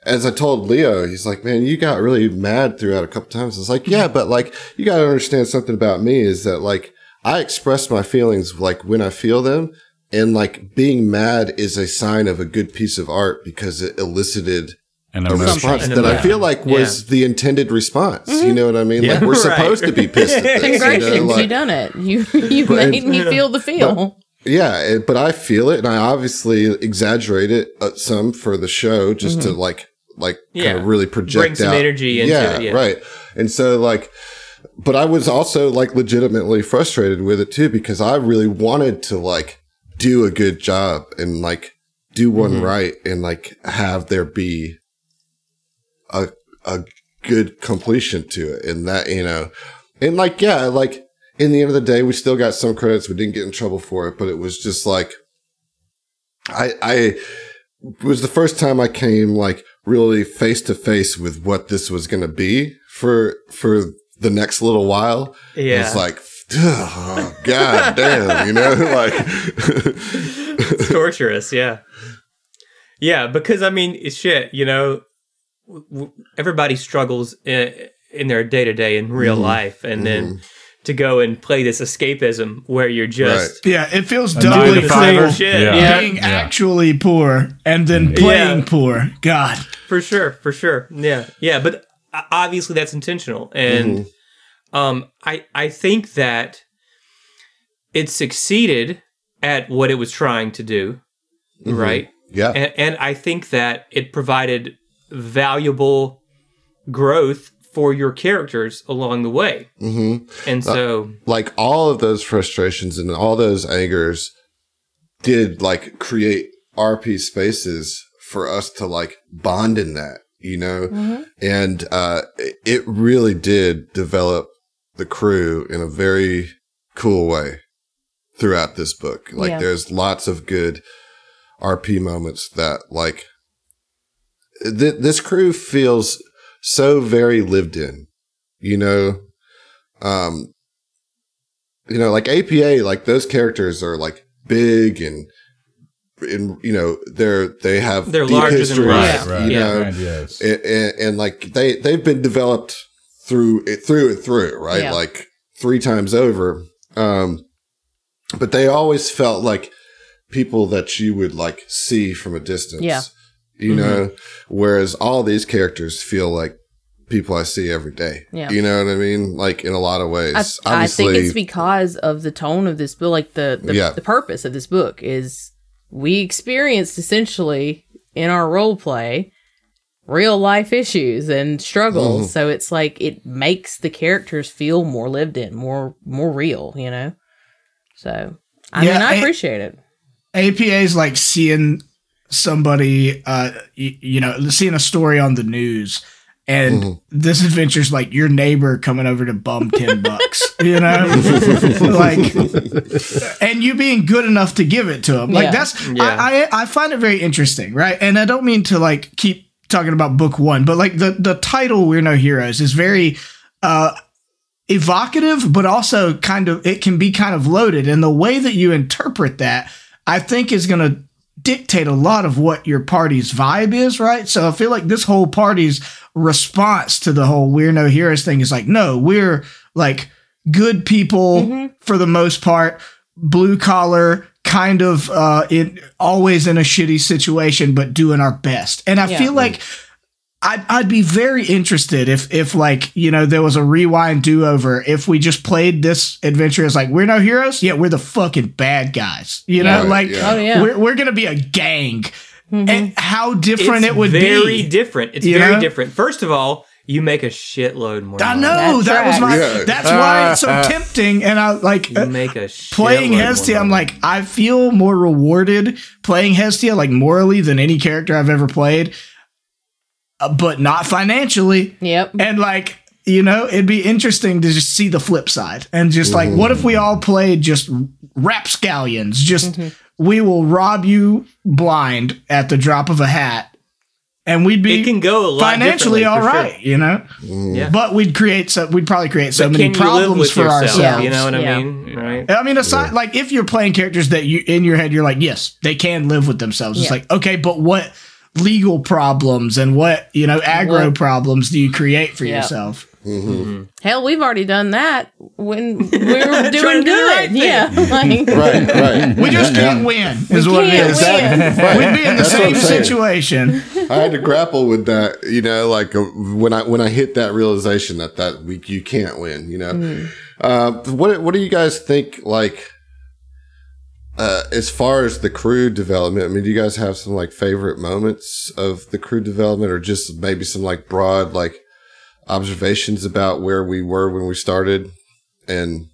as I told Leo, he's like, man, you got really mad throughout a couple times. I was like, yeah, but, like, you got to understand something about me is that, like, I express my feelings, like, when I feel them. And, like, being mad is a sign of a good piece of art because it elicited a response that I feel like was the intended response. Mm-hmm. You know what I mean? Yeah. Like, we're supposed to be pissed at this. Congratulations, you know? Like, you done it. You made me feel the feel. But, but I feel it, and I obviously exaggerate it some for the show just to, kind of really project bring some energy into it. Yeah, right. And so, like... But I was also, like, legitimately frustrated with it, too, because I really wanted to, like... do a good job and like do one right and like have there be a good completion to it, and that, you know, and like, yeah, like in the end of the day, we still got some credits. We didn't get in trouble for it, but it was just like, it was the first time I came like really face to face with what this was going to be for the next little while. Yeah. It's like, oh, God damn, you know, like it's torturous. Yeah, because I mean, it's shit, you know, everybody struggles in their day-to-day in real life, and then to go and play this escapism where you're just it feels doubly cruel being actually poor and then playing poor. God, for sure. Yeah, but obviously that's intentional, and I think that it succeeded at what it was trying to do, right? Yeah. And I think that it provided valuable growth for your characters along the way. Mm-hmm. And so... like, all of those frustrations and all those angers did, like, create RP spaces for us to, like, bond in that, you know? Mm-hmm. And it really did develop the crew in a very cool way throughout this book. Like, there's lots of good RP moments that, like, this crew feels so very lived in, you know? You know, like, APA, like, those characters are, like, big and you know, they have deep histories, right. You know? Right, yes. And like, they've been developed through and through, right? Like, 3 times over. But they always felt like people that you would like see from a distance. Yeah. You know, whereas all these characters feel like people I see every day. Yeah. You know what I mean? Like, in a lot of ways. I think it's because of the tone of this book, like the purpose of this book is we experienced essentially in our role play real life issues and struggles. So it's like it makes the characters feel more lived in, more real, you know? So, I mean, I appreciate it. APA is like seeing somebody, seeing a story on the news, and this adventure's like your neighbor coming over to bum 10 bucks, you know, like, and you being good enough to give it to him. Like I find it very interesting. Right. And I don't mean to like keep talking about book one, but like the title We're No Heroes is very, evocative, but also kind of, it can be kind of loaded. And the way that you interpret that, I think is going to dictate a lot of what your party's vibe is, right? So I feel like this whole party's response to the whole We're No Heroes thing is like, no, we're like good people for the most part, blue collar, kind of always in a shitty situation, but doing our best. And I feel like I'd be very interested if like, you know, there was a rewind do-over, if we just played this adventure as like, we're no heroes, yet we're the fucking bad guys. You know, we're going to be a gang. And how different it would be. It's very different. It's very different. First of all, you make a shitload more money. I know. That's why it's so tempting. And I like playing Hestia. I'm like, I feel more rewarded playing Hestia, like morally, than any character I've ever played. But not financially. Yep. And like, you know, it'd be interesting to just see the flip side and just like, what if we all played just rapscallions? Just we will rob you blind at the drop of a hat, and we'd be financially all right, you know. Yeah. But we'd probably create so many problems for ourselves. You know what I mean? Right. I mean, aside like if you're playing characters that you in your head you're like, yes, they can live with themselves. Yeah. It's like, okay, but what legal problems and what, you know, aggro problems do you create for yourself? Hell, we've already done that when we were doing good. Right, yeah. Like, right. We just can't win is what it is. We'd be in the same situation. I had to grapple with that, you know, like when I hit that realization that week you can't win, you know. What do you guys think, like, as far as the crew development, I mean, do you guys have some like favorite moments of the crew development, or just maybe some like broad like observations about where we were when we started and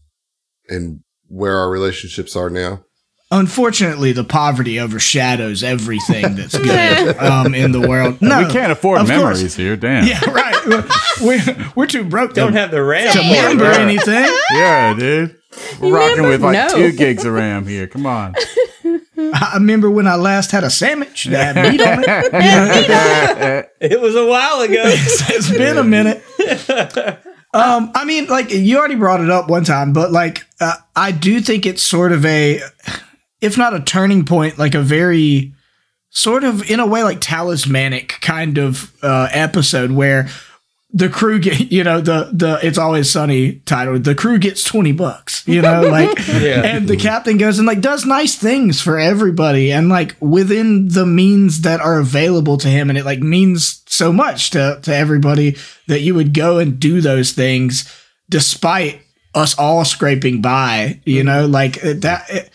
where our relationships are now? Unfortunately, the poverty overshadows everything that's good in the world. No, we can't afford memories here. Damn. Yeah, right. We're too broke. Don't have the RAM to remember anything. Yeah, dude. We're rocking with like 2 gigs of RAM here. Come on. I remember when I last had a sandwich that had meat on it. It was a while ago. It's been a minute. I mean, like you already brought it up one time, but like I do think it's sort of a, if not a turning point, like a very sort of in a way like talismanic kind of episode where the crew get, you know, the It's Always Sunny title, the crew gets $20, you know, like, and the captain goes and like does nice things for everybody and like within the means that are available to him. And it like means so much to everybody that you would go and do those things despite us all scraping by, you know, like that.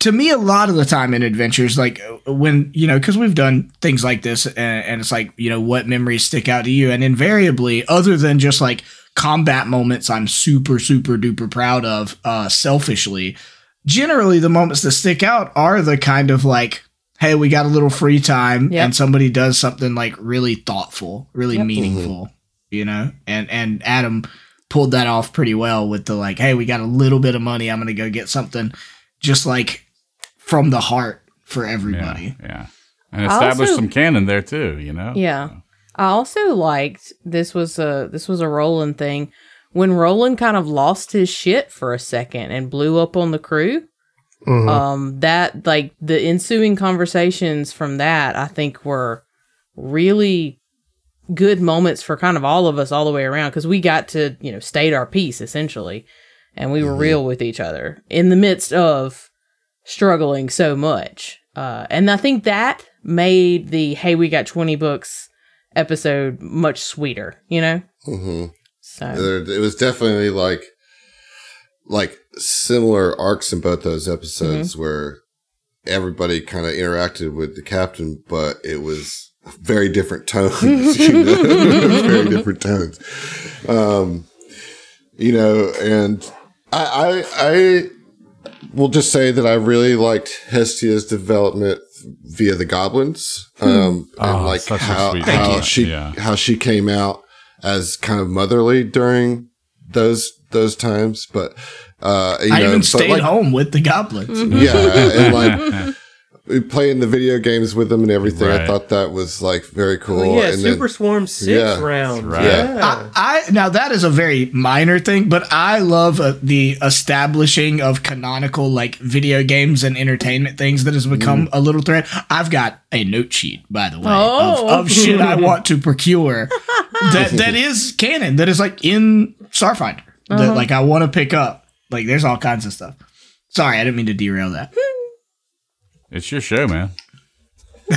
To me, a lot of the time in adventures, like when, you know, because we've done things like this and it's like, you know, what memories stick out to you? And invariably, other than just like combat moments I'm super, super duper proud of selfishly, generally the moments that stick out are the kind of like, hey, we got a little free time and somebody does something like really thoughtful, really meaningful, you know, and Adam pulled that off pretty well with the like, hey, we got a little bit of money. I'm going to go get something just like from the heart for everybody. Yeah. And establish some canon there too, you know? Yeah. So. I also liked, this was a Roland thing, when Roland kind of lost his shit for a second and blew up on the crew. That like the ensuing conversations from that, I think were really good moments for kind of all of us all the way around. Cause we got to, you know, state our piece essentially. and we were real with each other in the midst of struggling so much. And I think that made the "Hey, we got 20 books" episode much sweeter, you know? Mm-hmm. So it was definitely like similar arcs in both those episodes where everybody kind of interacted with the captain, but it was very different tones, you know? Very different tones. You know, and I will just say that I really liked Hestia's development via the goblins, and like how she came out as kind of motherly during those times. But I even stayed home with the goblins. Yeah, and like playing the video games with them and everything. Right. I thought that was like very cool. Oh, yeah, and Super Swarm 6 round. Right. Yeah, now that is a very minor thing, but I love the establishing of canonical like video games and entertainment things that has become a little thread. I've got a note sheet, by the way, of shit I want to procure that is canon, that is like in Starfinder, that like I want to pick up. Like, there's all kinds of stuff. Sorry, I didn't mean to derail that. It's your show, man. No,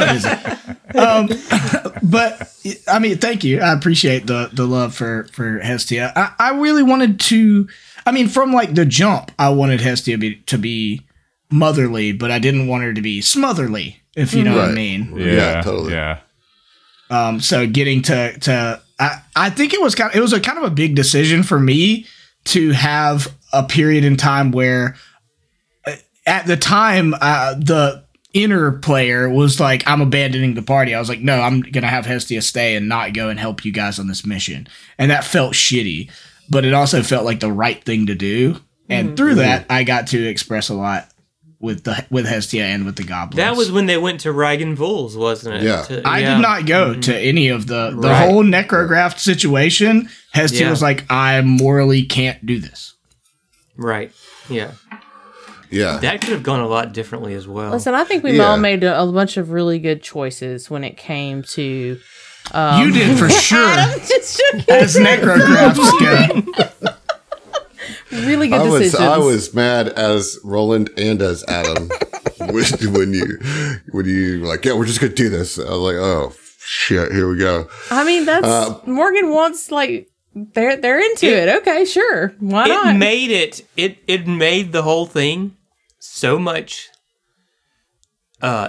it isn't. But, I mean, thank you. I appreciate the love for Hestia. I really wanted to... I mean, from, like, the jump, I wanted Hestia to be motherly, but I didn't want her to be smotherly, if you know what I mean. Yeah, totally. Yeah. So, getting to I think it was kind of a big decision for me to have a period in time where, at the time, the inner player was like, I'm abandoning the party. I was like, no, I'm going to have Hestia stay and not go and help you guys on this mission. And that felt shitty, but it also felt like the right thing to do. And through that, I got to express a lot with Hestia and with the goblins. That was when they went to Rigan Vool's, wasn't it? Yeah. I did not go to any of the whole necrograph situation. Hestia was like, I morally can't do this. Right. Yeah. Yeah. That could have gone a lot differently as well. Listen, I think we've all made a bunch of really good choices when it came to... you did for sure. Adam just shook as necrographs go. Really good decisions. I was mad as Roland and as Adam when you were like, yeah, we're just gonna do this. I was like, oh shit, here we go. I mean, that's Morgan wants, like, they're into it. Okay, sure, why not? It made the whole thing so much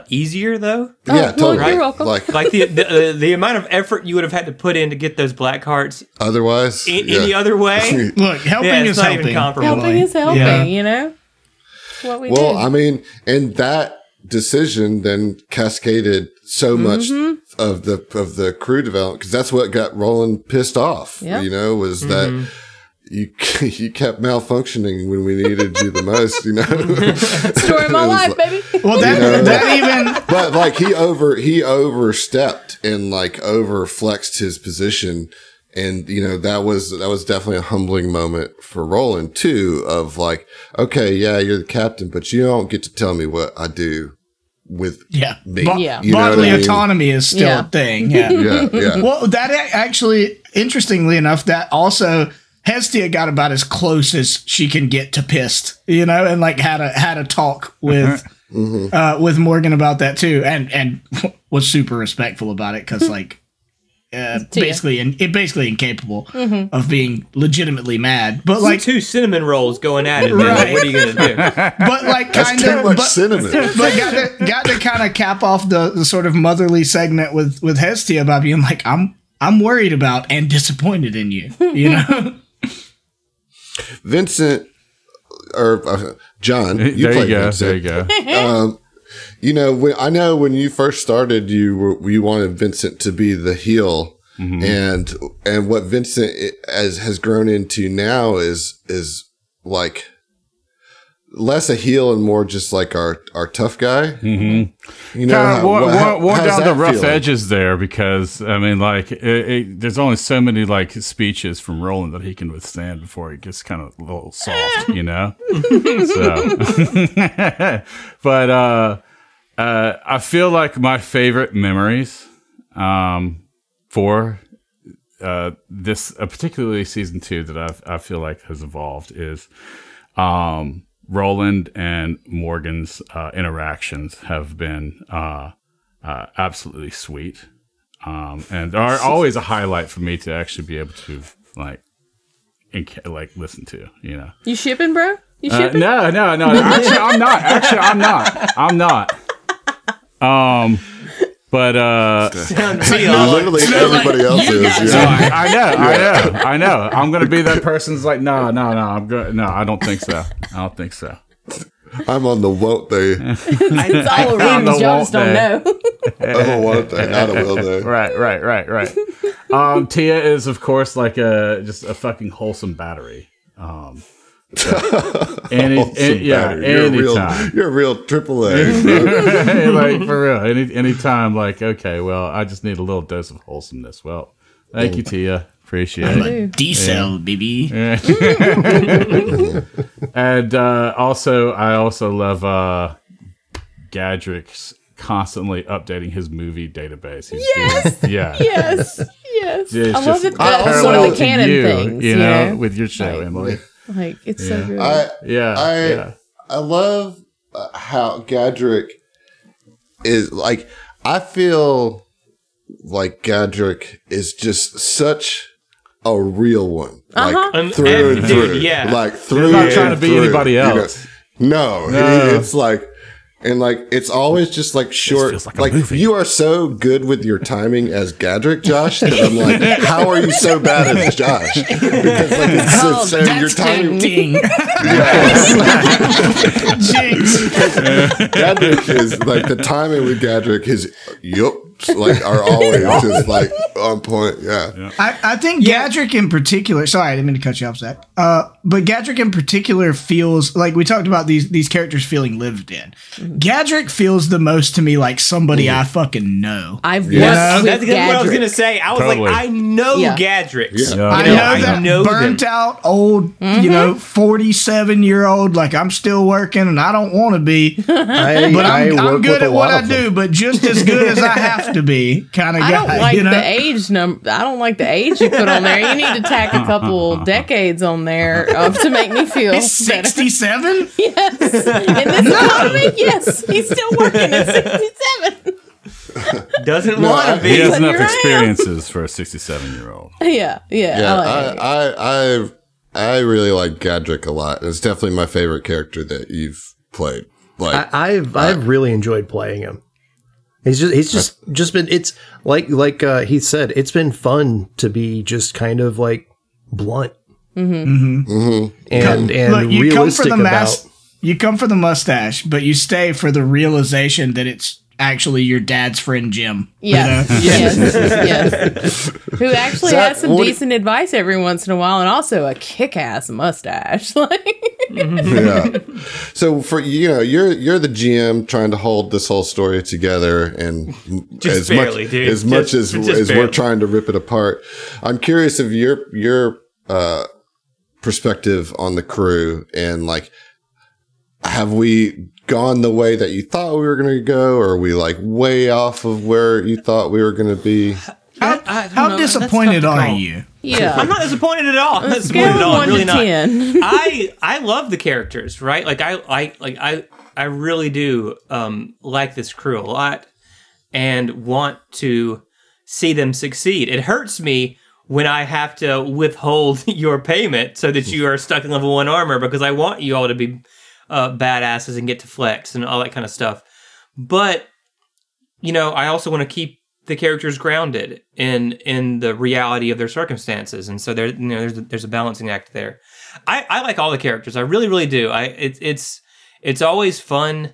easier though. Oh, yeah, totally. Well, you're welcome. Like the amount of effort you would have had to put in to get those black hearts. Otherwise, any other way. Look, helping is helping. Yeah. You know, it's what we do. I mean, and that decision then cascaded so much of the crew development, because that's what got Roland pissed off. Yep. You know, was that. You kept malfunctioning when we needed you the most, you know. Story of my life, baby. Well, but like he overstepped and like overflexed his position, and you know that was definitely a humbling moment for Roland too. Of like, okay, yeah, you're the captain, but you don't get to tell me what I do with me. Bodily autonomy is still a thing. Yeah. Yeah. Well, that actually, interestingly enough, that also. Hestia got about as close as she can get to pissed, you know, and like had a talk with Morgan about that too, and was super respectful about it because like basically incapable of being legitimately mad, but like two cinnamon rolls going at it. Right. Like, what are you gonna do? But like kind of cinnamon. But got to kind of cap off the sort of motherly segment with Hestia by being like, I'm worried about and disappointed in you. You know. Vincent, or John, you played Vincent. There you go. You know, I know when you first started, you wanted Vincent to be the heel, and what Vincent has grown into now is like less a heel and more just like our tough guy. Mm-hmm. You know, what down the rough edges there, because I mean, like there's only so many like speeches from Roland that he can withstand before he gets kind of a little soft, you know. So, but I feel like my favorite memories for this particularly season two that I feel like has evolved is Roland and Morgan's interactions have been absolutely sweet, and are always a highlight for me to actually be able to like listen to. You know, you shipping, bro? You shipping? No. Actually, I'm not. But literally everybody else is. Yeah. I know. I'm gonna be that person's like, no. I'm good. No, I don't think so. I'm on the won't they. It's all around. Jones don't know. I'm a won't they, not a will they. Right. Tia is, of course, like just a fucking wholesome battery. Anytime. You're a real AAA. Like, for real. Anytime, like, okay, well, I just need a little dose of wholesomeness. Well, thank you, Tia. Appreciate it. I'm a D-cell, baby. And I also love Gadrick's constantly updating his movie database. Yes. It's I love it. That's one of the canon things. You know, with your show, like, Emily. Like, it's so good. I love how Gadrick is like, I feel like Gadrick is just such a real one. Like, through and through. Yeah. Like, through and through. He's not trying to be anybody else. You know? No. It's like, and like, it's always just like short. Like you are so good with your timing as Gadrick, Josh, that I'm like, how are you so bad as Josh? Because like it's so your timing. Gadrick is like the timing with Gadrick is like are always just like on point. Yeah. I think Gadrick in particular. Sorry, I didn't mean to cut you off, Zach. But Gadrick in particular feels like we talked about these characters feeling lived in. Gadrick feels the most to me like somebody I fucking know. I've worked with Gadrick. That's what I was going to say. I was like, I know Gadrick. Yeah. Yeah. I know that burnt out old, 47-year-old, like I'm still working and I don't want to be, but I'm good at what I do, but just as good as I have to be kind of guy. I don't like the age you put on there. You need to tack a couple decades on there to make me feel he's 67? Yes. In this economy? Yes. He's still working at 67. Doesn't want to be. He has enough experiences for a 67-year-old. Yeah. I really like Gadrick a lot. It's definitely my favorite character that you've played. Like I've really enjoyed playing him. He's just been, it's like Heath said, it's been fun to be just kind of like blunt. Mm-hmm. Mm-hmm. And look, realistic about. You come for the mustache, but you stay for the realization that it's actually your dad's friend Jim. Yes. Who actually has some decent advice every once in a while, and also a kick-ass mustache. So for you're the GM trying to hold this whole story together, and as much as we're trying to rip it apart. I'm curious of your perspective on the crew, and like, have we gone the way that you thought we were going to go, or are we like way off of where you thought we were going to be? How disappointed are you? Yeah, I'm not disappointed at all. I'm not disappointed at all. I'm really not. I love the characters, right? Like I really do like this crew a lot and want to see them succeed. It hurts me when I have to withhold your payment so that you are stuck in level 1 armor because I want you all to be badasses and get to flex and all that kind of stuff. But I also want to keep the characters grounded in the reality of their circumstances, and so there, there's a balancing act there. I like all the characters. I really, really do. It's always fun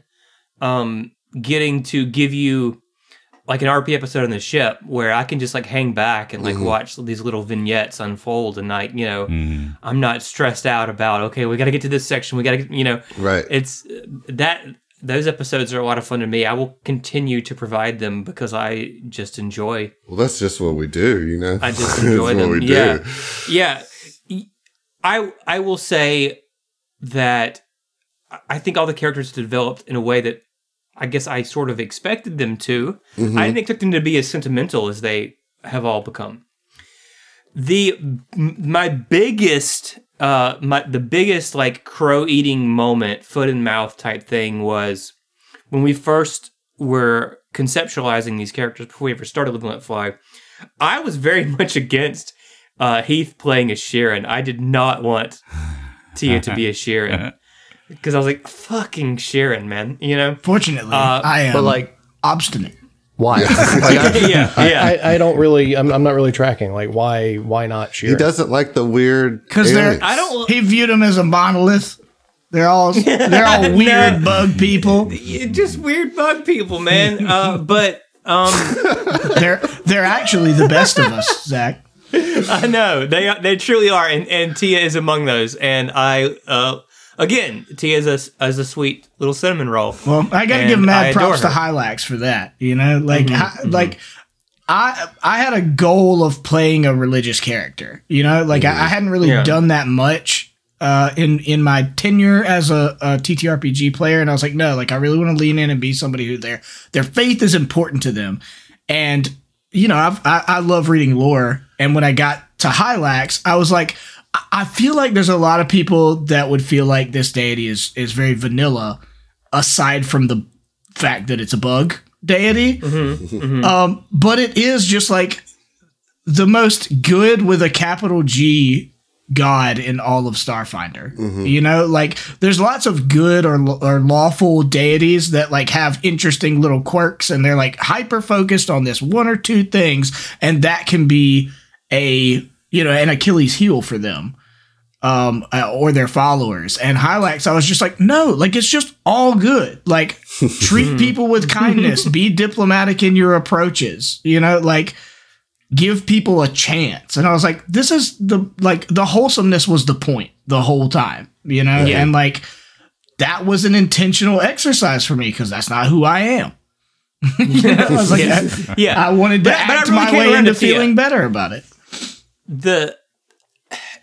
getting to give you like an RP episode on the ship where I can just like hang back and like watch these little vignettes unfold, and like I'm not stressed out about okay, we got to get to this section, we got to right. It's that. Those episodes are a lot of fun to me. I will continue to provide them because I just enjoy. Well, that's just what we do, I just enjoy them. Yeah. I will say that I think all the characters developed in a way that I guess I sort of expected them to. I didn't expect them to be as sentimental as they have all become. The biggest like crow eating moment, foot in mouth type thing was when we first were conceptualizing these characters before we ever started Live and Let Fly. I was very much against Heath playing a Shirren. I did not want Tia to be a Shirren because I was like, fucking Shirren, man. You know. Fortunately, I am obstinate. Why? I don't really. I'm not really tracking. Like, why? Why not Shirren? He doesn't like the weird. Because he viewed them as a monolith. They're all weird bug people. Just weird bug people, man. They're actually the best of us, Zach. I know they truly are, and Tia is among those. And I again, Tia is as a sweet little cinnamon roll. Well, I gotta give mad props to Hylax for that. You know, I had a goal of playing a religious character. You know, I hadn't really done that much. In my tenure as a TTRPG player, and I was like, no, I really want to lean in and be somebody who their faith is important to them. And, you know, I love reading lore. And when I got to Hylax, I was like, I feel like there's a lot of people that would feel like this deity is very vanilla, aside from the fact that it's a bug deity. Mm-hmm. Mm-hmm. But it is just like the most good with a capital G God in all of Starfinder. Mm-hmm. You know, there's lots of good or lawful deities that have interesting little quirks, and they're hyper focused on this one or two things, and that can be an Achilles heel for them or their followers. And Hylax, I was just it's just all good. Treat people with kindness, be diplomatic in your approaches, give people a chance. And I was like, this is the wholesomeness was the point the whole time, you know? Yeah. And that was an intentional exercise for me because that's not who I am. You know? I was like, I wanted to act my way into feeling better about it.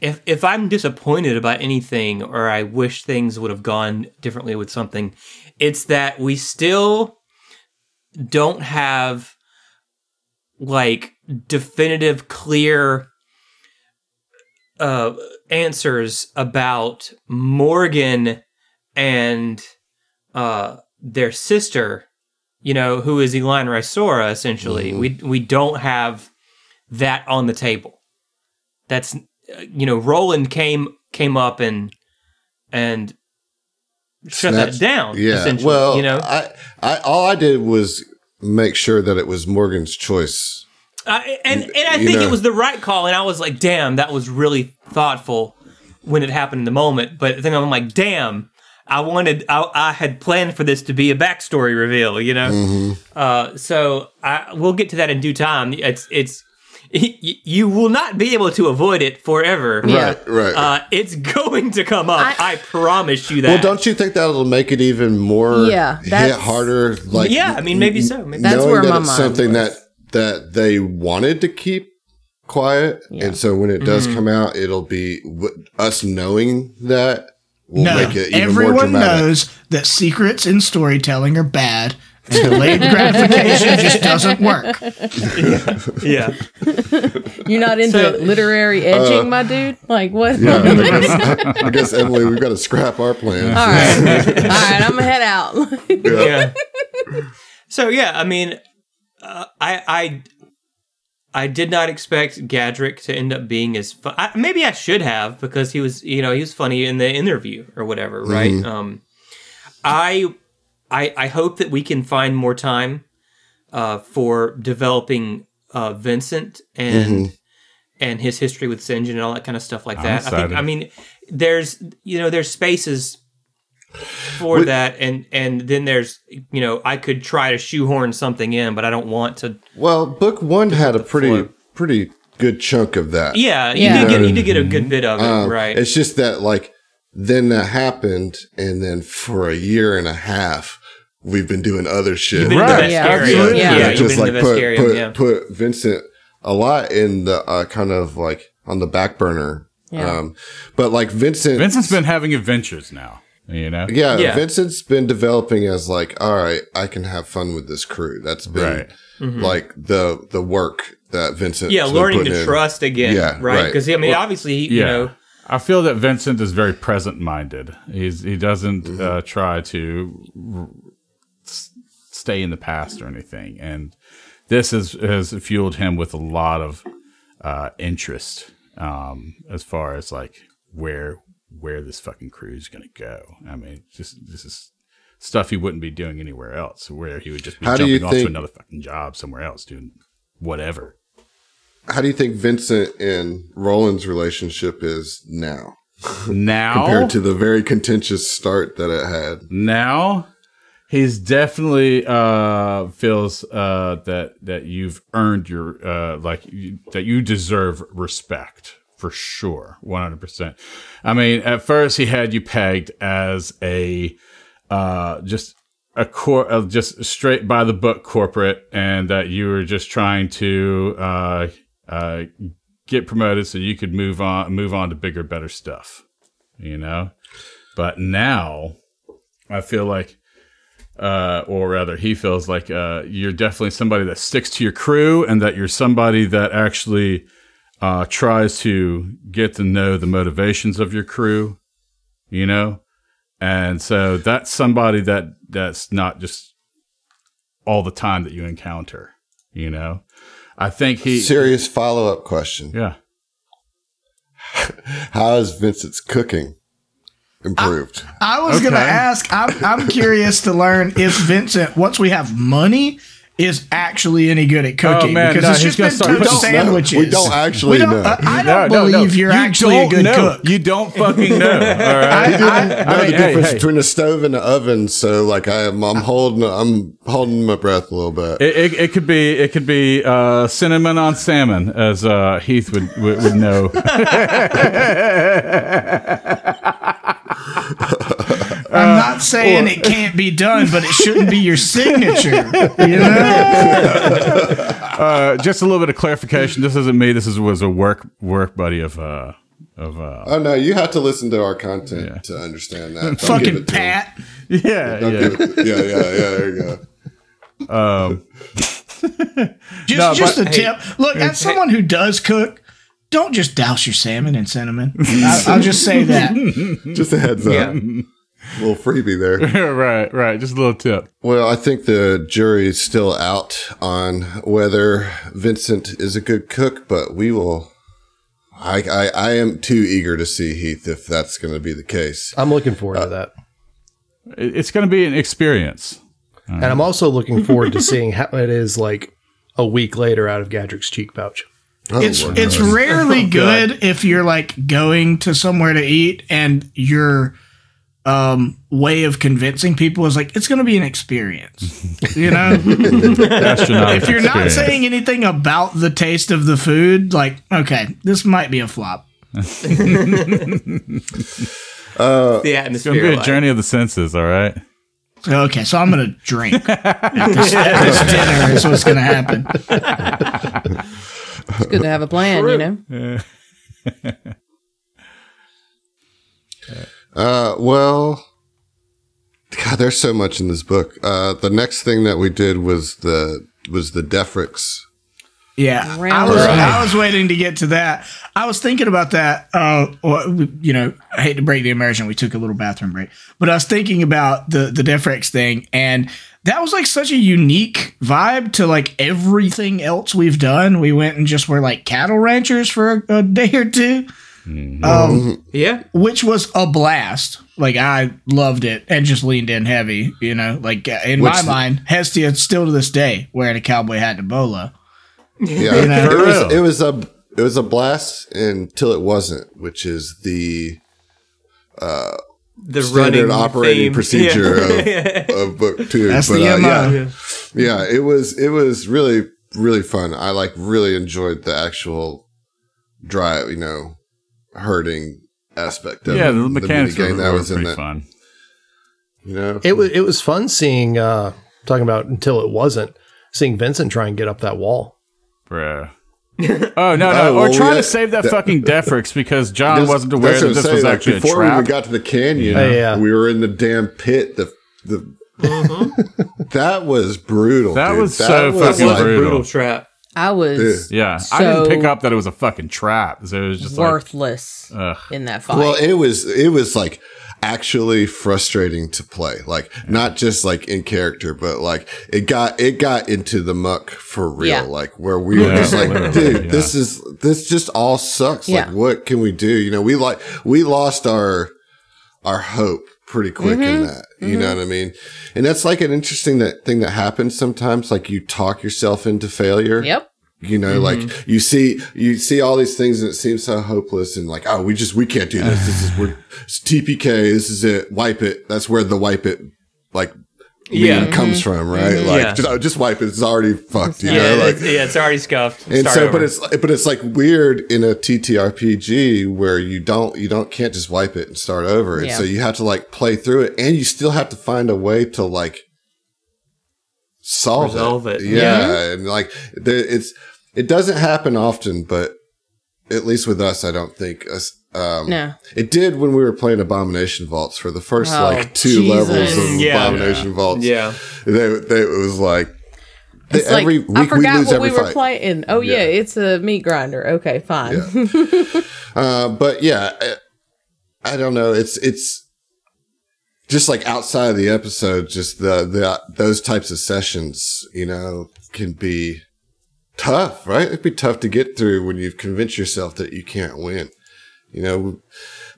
If I'm disappointed about anything or I wish things would have gone differently with something, it's that we still don't have definitive, clear answers about Morgan and their sister, you know, who is Eline Rysora, essentially. Mm-hmm. We don't have that on the table. That's, Roland came up and shut that down, essentially. Well, all I did was make sure that it was Morgan's choice. And I think it was the right call, and I was like, damn, that was really thoughtful when it happened in the moment. But then I'm like, damn, I had planned for this to be a backstory reveal, you know? Mm-hmm. So we'll get to that in due time. You will not be able to avoid it forever. Yeah. Right. It's going to come up. I promise you that. Well, don't you think that'll make it even more hit harder? Maybe so. Maybe that's where my mind was. Something that they wanted to keep quiet, and so when it does come out, it'll be us knowing that will make it even more dramatic. Everyone knows that secrets in storytelling are bad. Delayed gratification just doesn't work. Yeah. You're not into literary edging, my dude? What? Yeah, I guess, Emily, we've got to scrap our plans. All right, I'm going to head out. So, I did not expect Gadrick to end up being as fun. Maybe I should have, because he was, he was funny in the interview or whatever, right? Mm-hmm. I hope that we can find more time for developing Vincent and his history with Sinjin and all that kind of stuff that. Excited. I think there's spaces for that, and then there's I could try to shoehorn something in, but I don't want to. Well, book one had a pretty good chunk of that. Yeah, you did get a good bit of it, right? It's just that then that happened, and then for a year and a half, we've been doing other shit. Right? Put Vincent a lot in the on the back burner. But Vincent's been having adventures now. you know? Yeah. Vincent's been developing as like, all right, I can have fun with this crew. That's been like the work that Vincent. Yeah, learning to trust again. Yeah, right. Because I mean, obviously, you know. I feel that Vincent is very present-minded. He doesn't try to stay in the past or anything. And this has fueled him with a lot of interest as far as like where this fucking crew is going to go. I mean, just this is stuff he wouldn't be doing anywhere else, where he would just be jumping off to another fucking job somewhere else doing whatever. How do you think Vincent and Roland's relationship is now? Now? Compared to the very contentious start that it had. Now? He's definitely feels that you've earned your, that you deserve respect for sure, 100%. I mean, at first he had you pegged as just straight by the book corporate, and that you were just trying to get promoted so you could move on to bigger, better stuff, you know? But now I feel like, or rather he feels like, you're definitely somebody that sticks to your crew, and that you're somebody that actually, tries to get to know the motivations of your crew, you know? And so that's somebody that's not just all the time that you encounter, you know? I think serious follow-up question. Yeah. How is Vincent's cooking improved? I was going to ask, I'm curious to learn if Vincent, once we have money, is actually any good at cooking. Oh, man, because it's just been two sandwiches. No, we don't actually know. I don't believe you're actually a good cook. You don't fucking know. All right? I know the difference between a stove and an oven. So like I'm holding my breath a little bit. It could be cinnamon on salmon, as Heath would know. I'm not saying it can't be done, but it shouldn't be your signature. You know? Just a little bit of clarification. This isn't me. This was a work buddy of. Oh no! You have to listen to our content to understand that. Don't fucking Pat. Yeah. There you go. Just a tip. Look, as someone who does cook, don't just douse your salmon in cinnamon. I'll just say that. Just a heads up. Yeah. A little freebie there. right. Just a little tip. Well, I think the jury's still out on whether Vincent is a good cook, but we will. I am too eager to see Heath if that's going to be the case. I'm looking forward to that. It's going to be an experience. And I'm also looking forward to seeing how it is like a week later out of Gadrick's cheek pouch. Oh, it's rarely good if you're like going to somewhere to eat and you're way of convincing people is like, it's going to be an experience, you know? If you're not saying anything about the taste of the food, like, okay, this might be a flop. It's going to be a journey of the senses, all right? Okay, so I'm going to drink. This dinner is what's going to happen. It's good to have a plan, you know? Well, God, there's so much in this book. The next thing that we did was the Defrex. Yeah, I was waiting to get to that. I was thinking about that. I hate to break the immersion. We took a little bathroom break, but I was thinking about the Defrex thing, and that was like such a unique vibe to like everything else we've done. We went and just were like cattle ranchers for a day or two. Mm-hmm. Which was a blast. Like I loved it and just leaned in heavy, you know, like in my mind, Hestia still to this day wearing a cowboy hat and a bolo. Yeah, you know? it was a blast until it wasn't, which is the standard operating theme. Procedure of book two. That's the MO. It was really, really fun. I like really enjoyed the actual drive, you know, herding aspect of the mechanics game that was in that. Fun. You know, it was fun seeing talking about until it wasn't, seeing Vincent try and get up that wall. Bruh. Oh, no. Or try to save that fucking Defrex, because John wasn't aware that this was actually a trap. Before we even got to the canyon, we were in the damn pit. That was brutal. That was so fucking brutal trap. I was so I didn't pick up that it was a fucking trap. So it was just worthless in that fight. Well, it was like actually frustrating to play. Like not just like in character, but like it got into the muck for real. Yeah. Like where we were just like, dude, this just all sucks. Yeah. Like what can we do? You know, we lost our hope pretty quick in that. You know what I mean? And that's like an interesting thing that happens sometimes. Like you talk yourself into failure. Yep. You know, like you see all these things and it seems so hopeless and like, oh, we can't do this. It's TPK. This is it. Wipe it. That's where the wipe it like comes from, right? Like just wipe it. It's already fucked. You know, like it's already scuffed. And so, over. But it's like weird in a TTRPG where you can't just wipe it and start over. And so you have to like play through it, and you still have to find a way to like. Resolve it. And like it doesn't happen often, but at least with us, I don't think it did when we were playing Abomination Vaults for the first levels of Abomination Vaults. Yeah, they it was like every week I forgot what we were playing. Oh yeah, it's a meat grinder. Okay, fine. Yeah. But yeah, I don't know. It's. Just like outside of the episode, just those types of sessions, you know, can be tough, right? It'd be tough to get through when you've convinced yourself that you can't win. You know,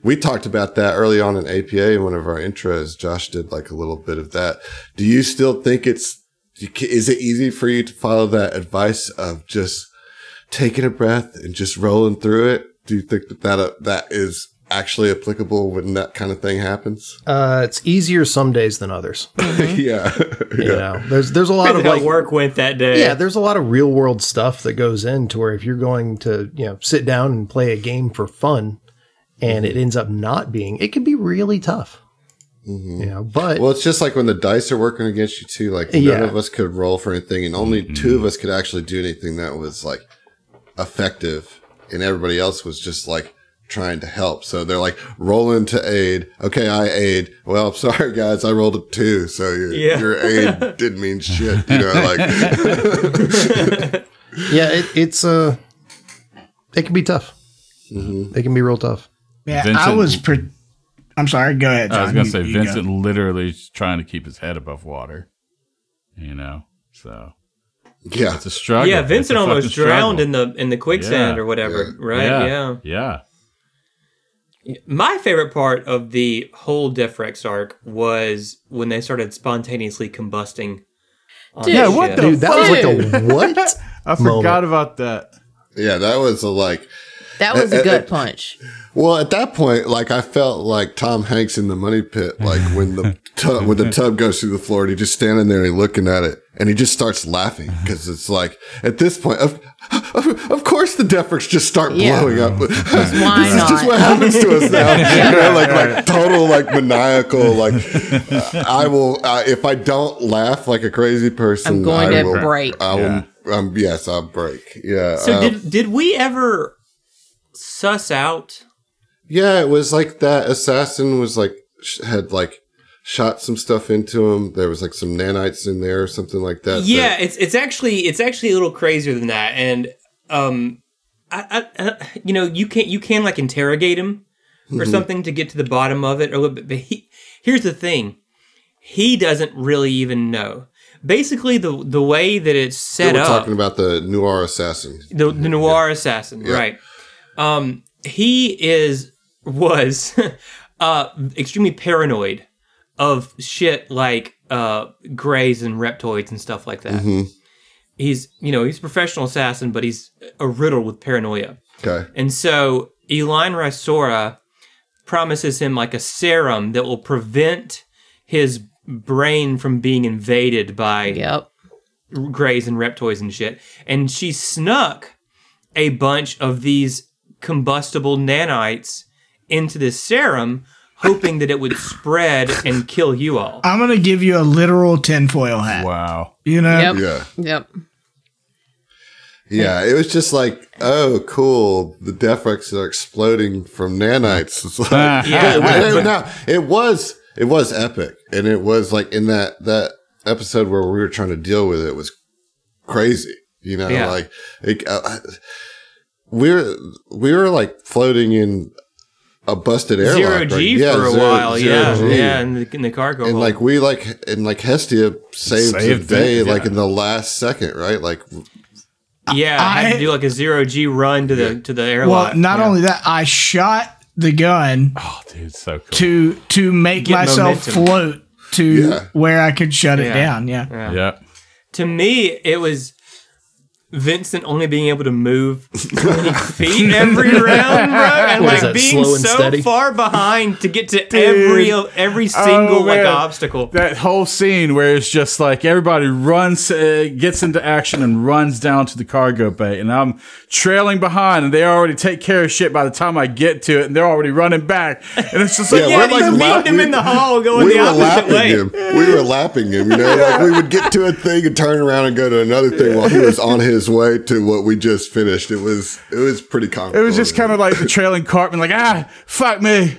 we talked about that early on in APA in one of our intros. Josh did like a little bit of that. Do you still think is it easy for you to follow that advice of just taking a breath and just rolling through it? Do you think that is actually applicable when that kind of thing happens? It's easier some days than others. You know, there's a lot of like work went that day. Yeah, there's a lot of real world stuff that goes into where if you're going to, you know, sit down and play a game for fun and it ends up not being, it can be really tough. You know, but well, it's just like when the dice are working against you too, like none of us could roll for anything and only two of us could actually do anything that was like effective, and everybody else was just like trying to help. So they're like rolling to aid. Okay, I aid. Well, I'm sorry guys, I rolled a 2, so your aid didn't mean shit. You know, like it can be tough. It can be real tough. Yeah, Vincent, I'm sorry. Go ahead, John. I was gonna say Vincent go. Literally trying to keep his head above water. You know, so. Yeah, it's a struggle. Yeah, Vincent almost drowned in the quicksand or whatever. Yeah. Right? Yeah. My favorite part of the whole Defrex arc was when they started spontaneously combusting. That was like a what? I forgot about that. Yeah, that was a gut punch. Well, at that point, like I felt like Tom Hanks in the Money Pit, like when the tub goes through the floor, and he's just standing there and looking at it, and he just starts laughing because it's like at this point, of course, the Defrex just start blowing up. Why this not? Is just what happens to us now. You know, like total, like maniacal. Like I will, if I don't laugh like a crazy person, I'm going to break. I'll break. Yeah. So did we ever suss out? Yeah, it was like that assassin was like had like shot some stuff into him. There was like some nanites in there or something like that. Yeah, it's actually a little crazier than that. And I you know, you can like interrogate him or something to get to the bottom of it a little bit. But here's the thing, he doesn't really even know. Basically, the way that it's set up. We're talking about the noir assassin. The noir assassin, right? He was extremely paranoid of shit like greys and reptoids and stuff like that. He's, you know, he's a professional assassin, but he's a riddle with paranoia. Okay. And so Eline Rysora promises him like a serum that will prevent his brain from being invaded by greys and reptoids and shit. And she snuck a bunch of these combustible nanites into this serum, hoping that it would spread and kill you all. I'm going to give you a literal tinfoil hat. Wow. You know? Yep. Yeah. Yep. Yeah, it was just like, oh, cool. The Defrex are exploding from nanites. It's like, it was epic, and it was like in that episode where we were trying to deal with it was crazy. You know, like it, we were like floating in a busted airlock. Zero G for a while, in the cargo hold. Like we Hestia saved the day in the last second, right? Like. Yeah, I had to do like a 0G run to the airlock. Well, not only that, I shot the gun. Oh, dude, so cool. To make myself momentum. Float to where I could shut it down. Yeah. To me, it was Vincent only being able to move 20 feet every round, bro, and like being so far behind to get to every single obstacle. That whole scene where it's just like everybody runs, gets into action, and runs down to the cargo bay, and I'm trailing behind, and they already take care of shit by the time I get to it, and they're already running back, and it's just like we're like meeting him in the hall, going the opposite way. We were lapping him, you know, like we would get to a thing and turn around and go to another thing while he was on his way to what we just finished. It was pretty comical. It was just kind of like the trailing Cartman, like, fuck me.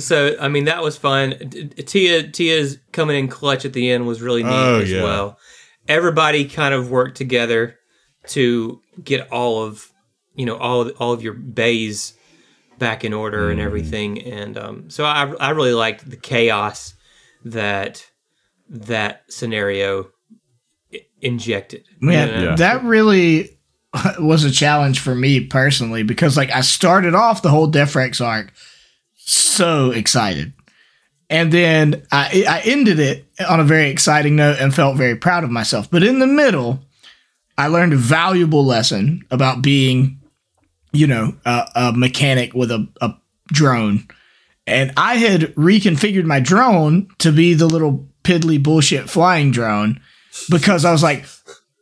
So, I mean, that was fun. Tia's coming in clutch at the end was really neat as well. Everybody kind of worked together to get all of your bays back in order and everything. And so I really liked the chaos that scenario injected. That really was a challenge for me personally, because like I started off the whole Defrex arc so excited, and then I ended it on a very exciting note and felt very proud of myself. But in the middle, I learned a valuable lesson about being, you know, a mechanic with a drone, and I had reconfigured my drone to be the little piddly bullshit flying drone. Because I was like,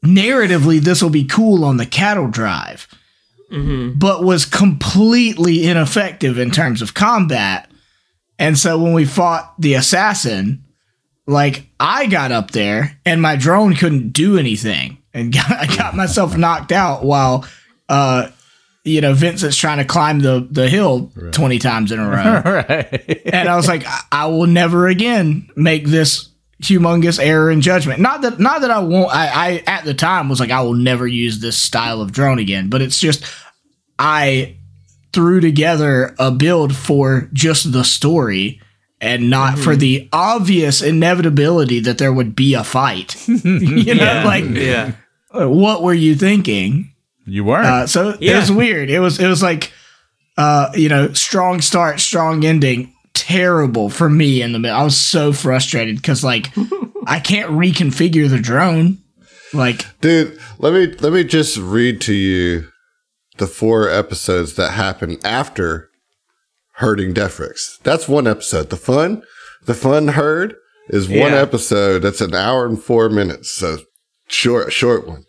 narratively, this will be cool on the cattle drive, but was completely ineffective in terms of combat. And so when we fought the assassin, like I got up there and my drone couldn't do anything, and I got myself knocked out while, Vincent's trying to climb the hill 20 times in a row. And I was like, I will never again make this humongous error in judgment. Not that I won't. I at the time was like, I will never use this style of drone again. But it's just I threw together a build for just the story and not for the obvious inevitability that there would be a fight. What were you thinking? You weren't. It was weird. It was like strong start, strong ending. Terrible for me in the middle. I was so frustrated because like I can't reconfigure the drone. Like, dude, let me just read to you the 4 episodes that happened after herding Defrex. That's one episode. The fun herd is one episode. That's an hour and 4 minutes. So short one.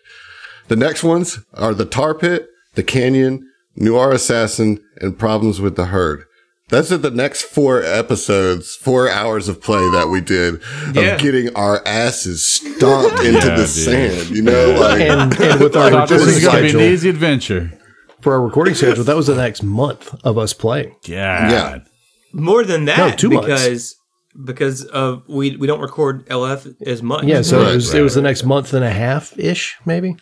The next ones are the Tar Pit, the Canyon, Noir Assassin, and Problems with the Herd. That's the next 4 episodes, 4 hours of play that we did of getting our asses stomped into the sand, you know? Like, and with our this is going to be an easy adventure. For our recording schedule, that was the next month of us playing. Yeah. More than that, no, 2 months. Because of we don't record LF as much. Yeah, so it was the next month and a half-ish, maybe?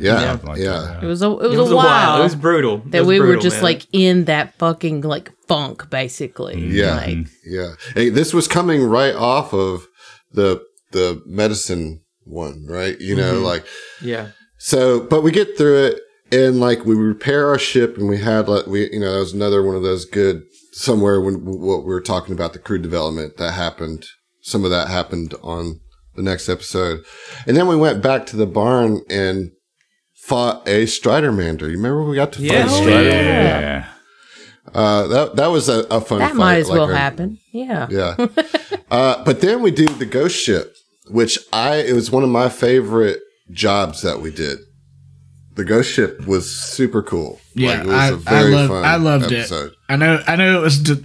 Yeah. It was a while. It was brutal. We were just like in that fucking like funk, basically. Yeah. Hey, this was coming right off of the medicine one, right? You know, like So, but we get through it, and like we repair our ship, and we had like that was another one of those good somewhere when what we were talking about the crew development that happened. Some of that happened on the next episode, and then we went back to the barn and fought a Skittermander. You remember we got to fight a Skittermander? Yeah. That was a fun fight. That might as well happen. Yeah. But then we did the ghost ship, which it was one of my favorite jobs that we did. The ghost ship was super cool. Yeah, I loved episode. It. I know it was.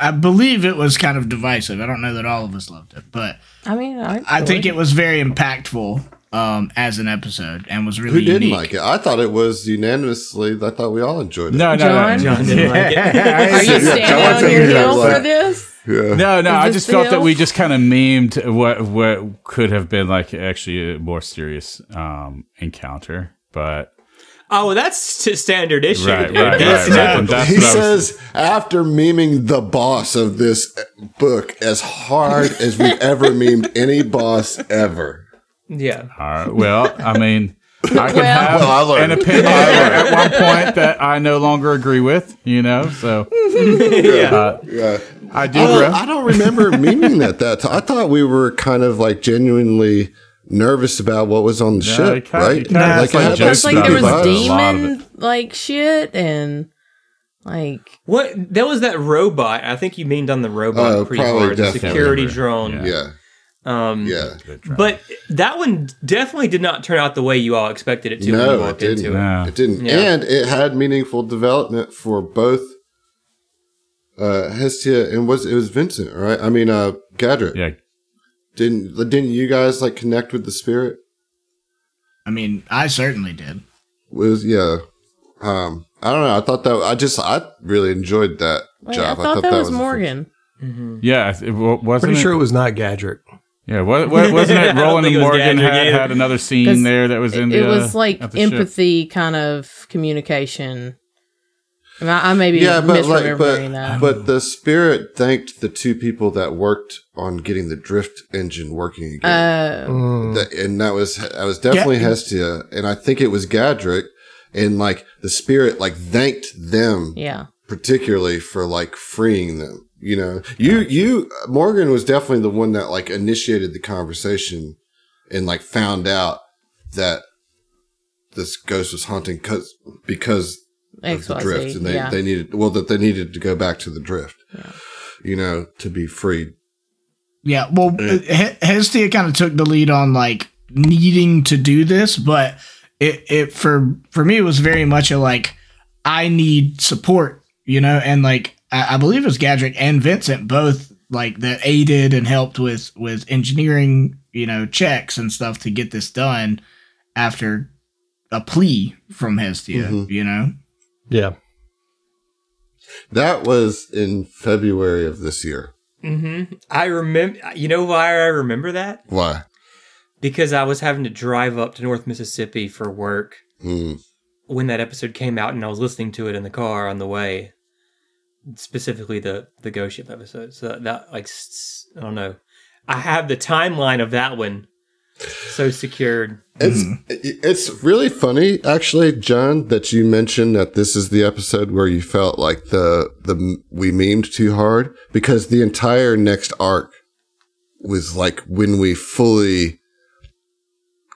I believe it was kind of divisive. I don't know that all of us loved it, but I mean, I think it was very impactful as an episode, and was really unique. Who didn't like it? I thought it was unanimously. I thought we all enjoyed it. No, John didn't like it. Are you standing on your heel for this? Yeah. No, I just felt that we just kind of memed what could have been like actually a more serious encounter, but. Oh, that's standard issue. Right. That's he says, after memeing the boss of this book as hard as we've ever memed any boss ever. Yeah. All right. Well, I mean, I can have an opinion at one point that I no longer agree with, you know, so. Yeah. I do. I don't remember memeing that time. I thought we were kind of like genuinely nervous about what was on the ship, right? Like there was demon like shit and like what? There was that robot. I think you memed on the robot pre-war, the security drone. Yeah. But that one definitely did not turn out the way you all expected it to. No, it didn't. And it had meaningful development for both Hestia and it was Vincent, right? I mean, Gadret. Yeah. Didn't you guys like connect with the spirit? I mean, I certainly did. I don't know. I thought that I really enjoyed that job. I thought that was Morgan. Mm-hmm. Yeah, it was not Gadrick. Yeah, wasn't it? Roland and Morgan had another scene there that was in the. It was like empathy kind of communication. I may be misremembering that. But the spirit thanked the two people that worked on getting the drift engine working again. I was definitely Hestia, and I think it was Gadrick, and like the spirit like thanked them particularly for like freeing them. You know, Morgan was definitely the one that like initiated the conversation and like found out that this ghost was haunting because of the drift, and they needed to go back to the drift, you know, to be freed. Yeah, well, Hestia kind of took the lead on like needing to do this, but it for me it was very much a like I need support, you know, and like I believe it was Gadrick and Vincent both like that aided and helped with engineering, you know, checks and stuff to get this done after a plea from Hestia, you know. Yeah. That was in February of this year. Mm-hmm. I remember, you know why I remember that? Why? Because I was having to drive up to North Mississippi for work when that episode came out, and I was listening to it in the car on the way, specifically the Ghost Ship episode. So that like, I don't know. I have the timeline of that one so secured. It's really funny, actually, John, that you mentioned that this is the episode where you felt like the we memed too hard, because the entire next arc was like when we fully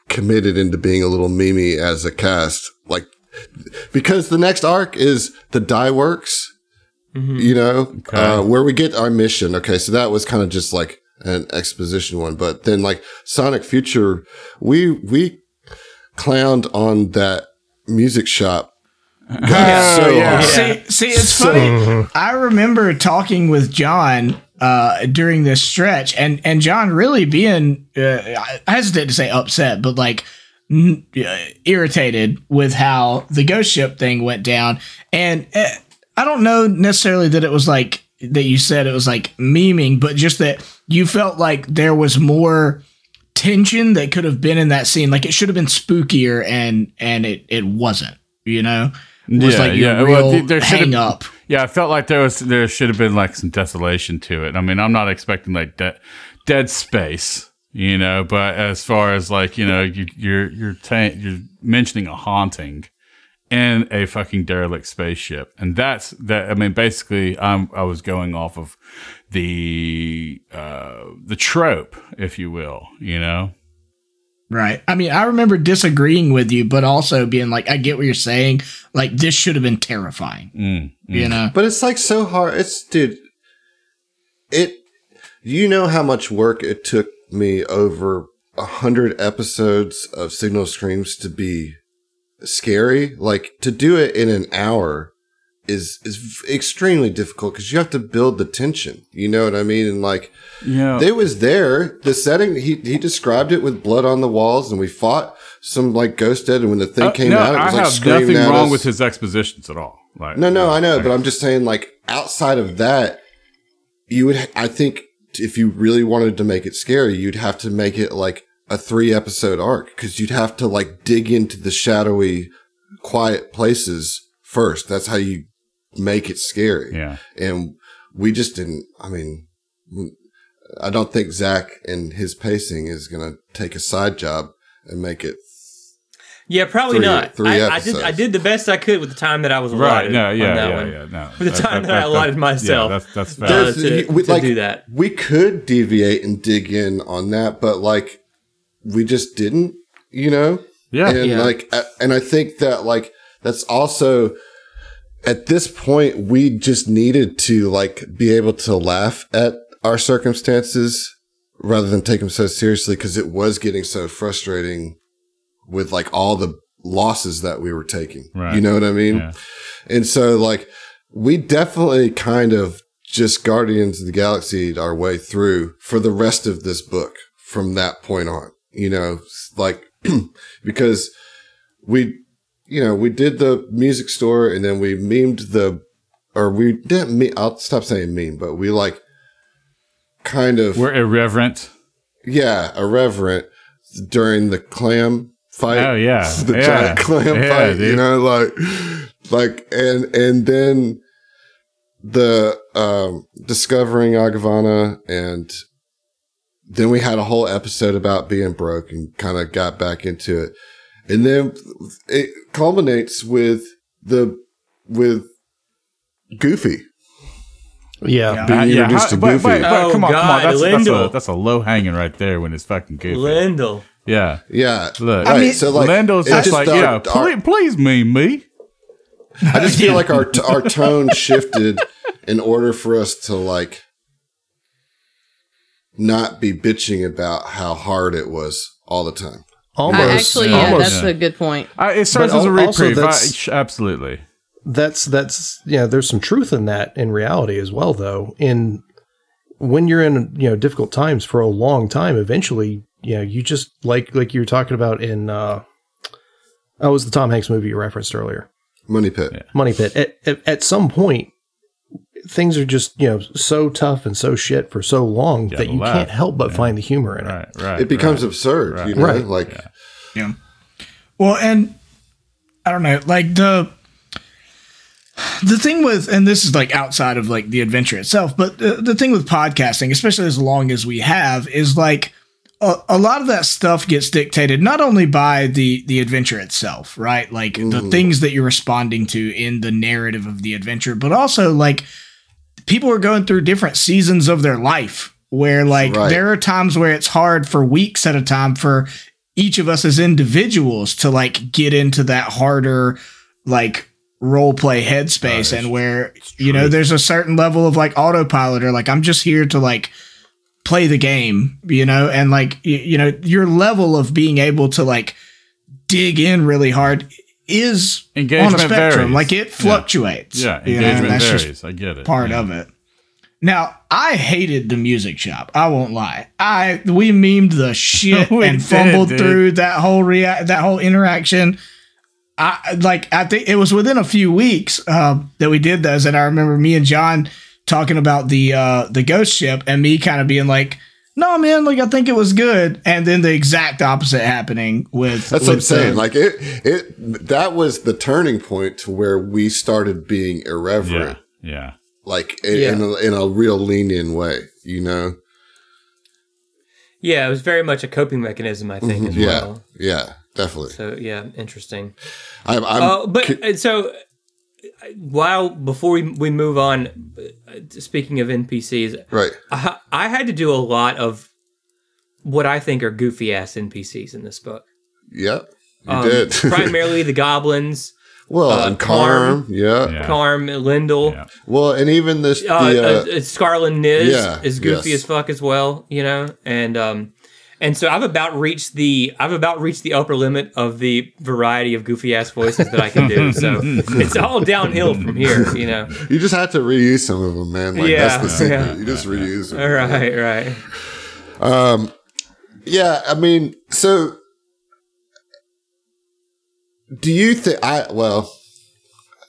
committed into being a little memey as a cast, like because the next arc is the Die Works, you know, where we get our mission. Okay, so that was kind of just like an exposition one, but then like Sonic Future, we clowned on that music shop. See, it's funny. I remember talking with John during this stretch, and John really being I hesitate to say upset, but like irritated with how the Ghost Ship thing went down, and I don't know necessarily that it was like that you said it was like memeing, but just that you felt like there was more tension that could have been in that scene. Like it should have been spookier, and it wasn't, you know? It was there hang up. Yeah, I felt like there should have been like some desolation to it. I mean, I'm not expecting like dead space, you know, but as far as like, you know, you're mentioning a haunting in a fucking derelict spaceship, and that's that. I mean, basically, I was going off of the trope, if you will, you know. Right. I mean, I remember disagreeing with you, but also being like, I get what you're saying. Like, this should have been terrifying, you know. But it's like so hard. You know how much work it took me over 100 episodes of Signal Screams to be scary, like to do it in an hour is extremely difficult because you have to build the tension. You know what I mean? And like, yeah, they was there. The setting, he described it with blood on the walls, and we fought some like ghost dead. And when the thing came out, it was like screaming. Nothing wrong with his expositions at all. Like, no, I know, but I'm just saying, like, outside of that, you would, I think, if you really wanted to make it scary, you'd have to make it like a 3-episode arc, because you'd have to like dig into the shadowy, quiet places first. That's how you make it scary. Yeah. And we just didn't, I mean, I don't think Zach and his pacing is going to take a side job and make it. Yeah, probably not. I did the best I could with the time that I was allotted. Right, no, yeah, on that yeah, one. Yeah, no. With the time that I allotted myself. Yeah, that's fair. To do that. We could deviate and dig in on that, but like, we just didn't, you know? Yeah. And yeah. like, and I think that like, that's also, at this point, we just needed to like, be able to laugh at our circumstances rather than take them so seriously, because it was getting so frustrating with like all the losses that we were taking, right. You know what I mean? Yeah. And so like, we definitely kind of just Guardians of the Galaxy our way through for the rest of this book from that point on, you know, like, because we, you know, we did the music store and then we memed I'll stop saying meme, but we like kind of. We're irreverent. Yeah. Irreverent. During the clam fight. Oh, yeah. The giant clam fight, dude. You know, like, and then the, discovering Agavanna, and then we had a whole episode about being broke and kind of got back into it. And then it culminates with Goofy. Yeah, being introduced to Goofy. But come on, that's a low hanging right there when it's fucking Goofy. Lindel. Yeah. Yeah. Look, I mean, so like, Lindel's just like, yeah, please meme me. I just feel like our tone shifted in order for us to like not be bitching about how hard it was all the time. Almost, that's a good point. It starts as a reprieve. Absolutely. That's yeah. There's some truth in that in reality as well, though. In when you're in difficult times for a long time, eventually you just like you were talking about in was the Tom Hanks movie you referenced earlier, Money Pit. Yeah. Money Pit. At some point, things are just so tough and so shit for so long that you can't help but find the humor in it. Right. It becomes absurd. Right. You know, like yeah. Well, and I don't know, like the thing with, and this is like outside of like the adventure itself, but the thing with podcasting, especially as long as we have, is like a lot of that stuff gets dictated not only by the adventure itself, right? Like the things that you're responding to in the narrative of the adventure, but also like people are going through different seasons of their life where like there are times where it's hard for weeks at a time for each of us as individuals to like get into that harder, like, role play headspace, and where there's a certain level of like autopilot, or like I'm just here to like play the game, and like your level of being able to like dig in really hard is engagement on a spectrum varies. Like it fluctuates. Engagement varies. I get it. Part of it. Now, I hated the music shop. I won't lie. We memed the shit and fumbled through that whole interaction. I think it was within a few weeks that we did those, and I remember me and John talking about the ghost ship, and me kind of being like, "No, man, like I think it was good," and then the exact opposite happening with. That's what I'm saying. Like it that was the turning point to where we started being irreverent. Yeah. Like in a real lenient way, Yeah, it was very much a coping mechanism, I think, as well. Yeah. Definitely. So yeah, interesting. Before we move on, speaking of NPCs, right? I had to do a lot of what I think are goofy ass NPCs in this book. Yep, you did. Primarily the goblins. Well, and Carm, Carm, Lindel. Yeah. Well, and even this Scarlet Niz is goofy as fuck as well, and And so I've about reached the upper limit of the variety of goofy ass voices that I can do. So it's all downhill from here, you know. You just have to reuse some of them, man. Like, yeah, that's the secret. Yeah. You just reuse them. Right. Yeah, I mean, so do you think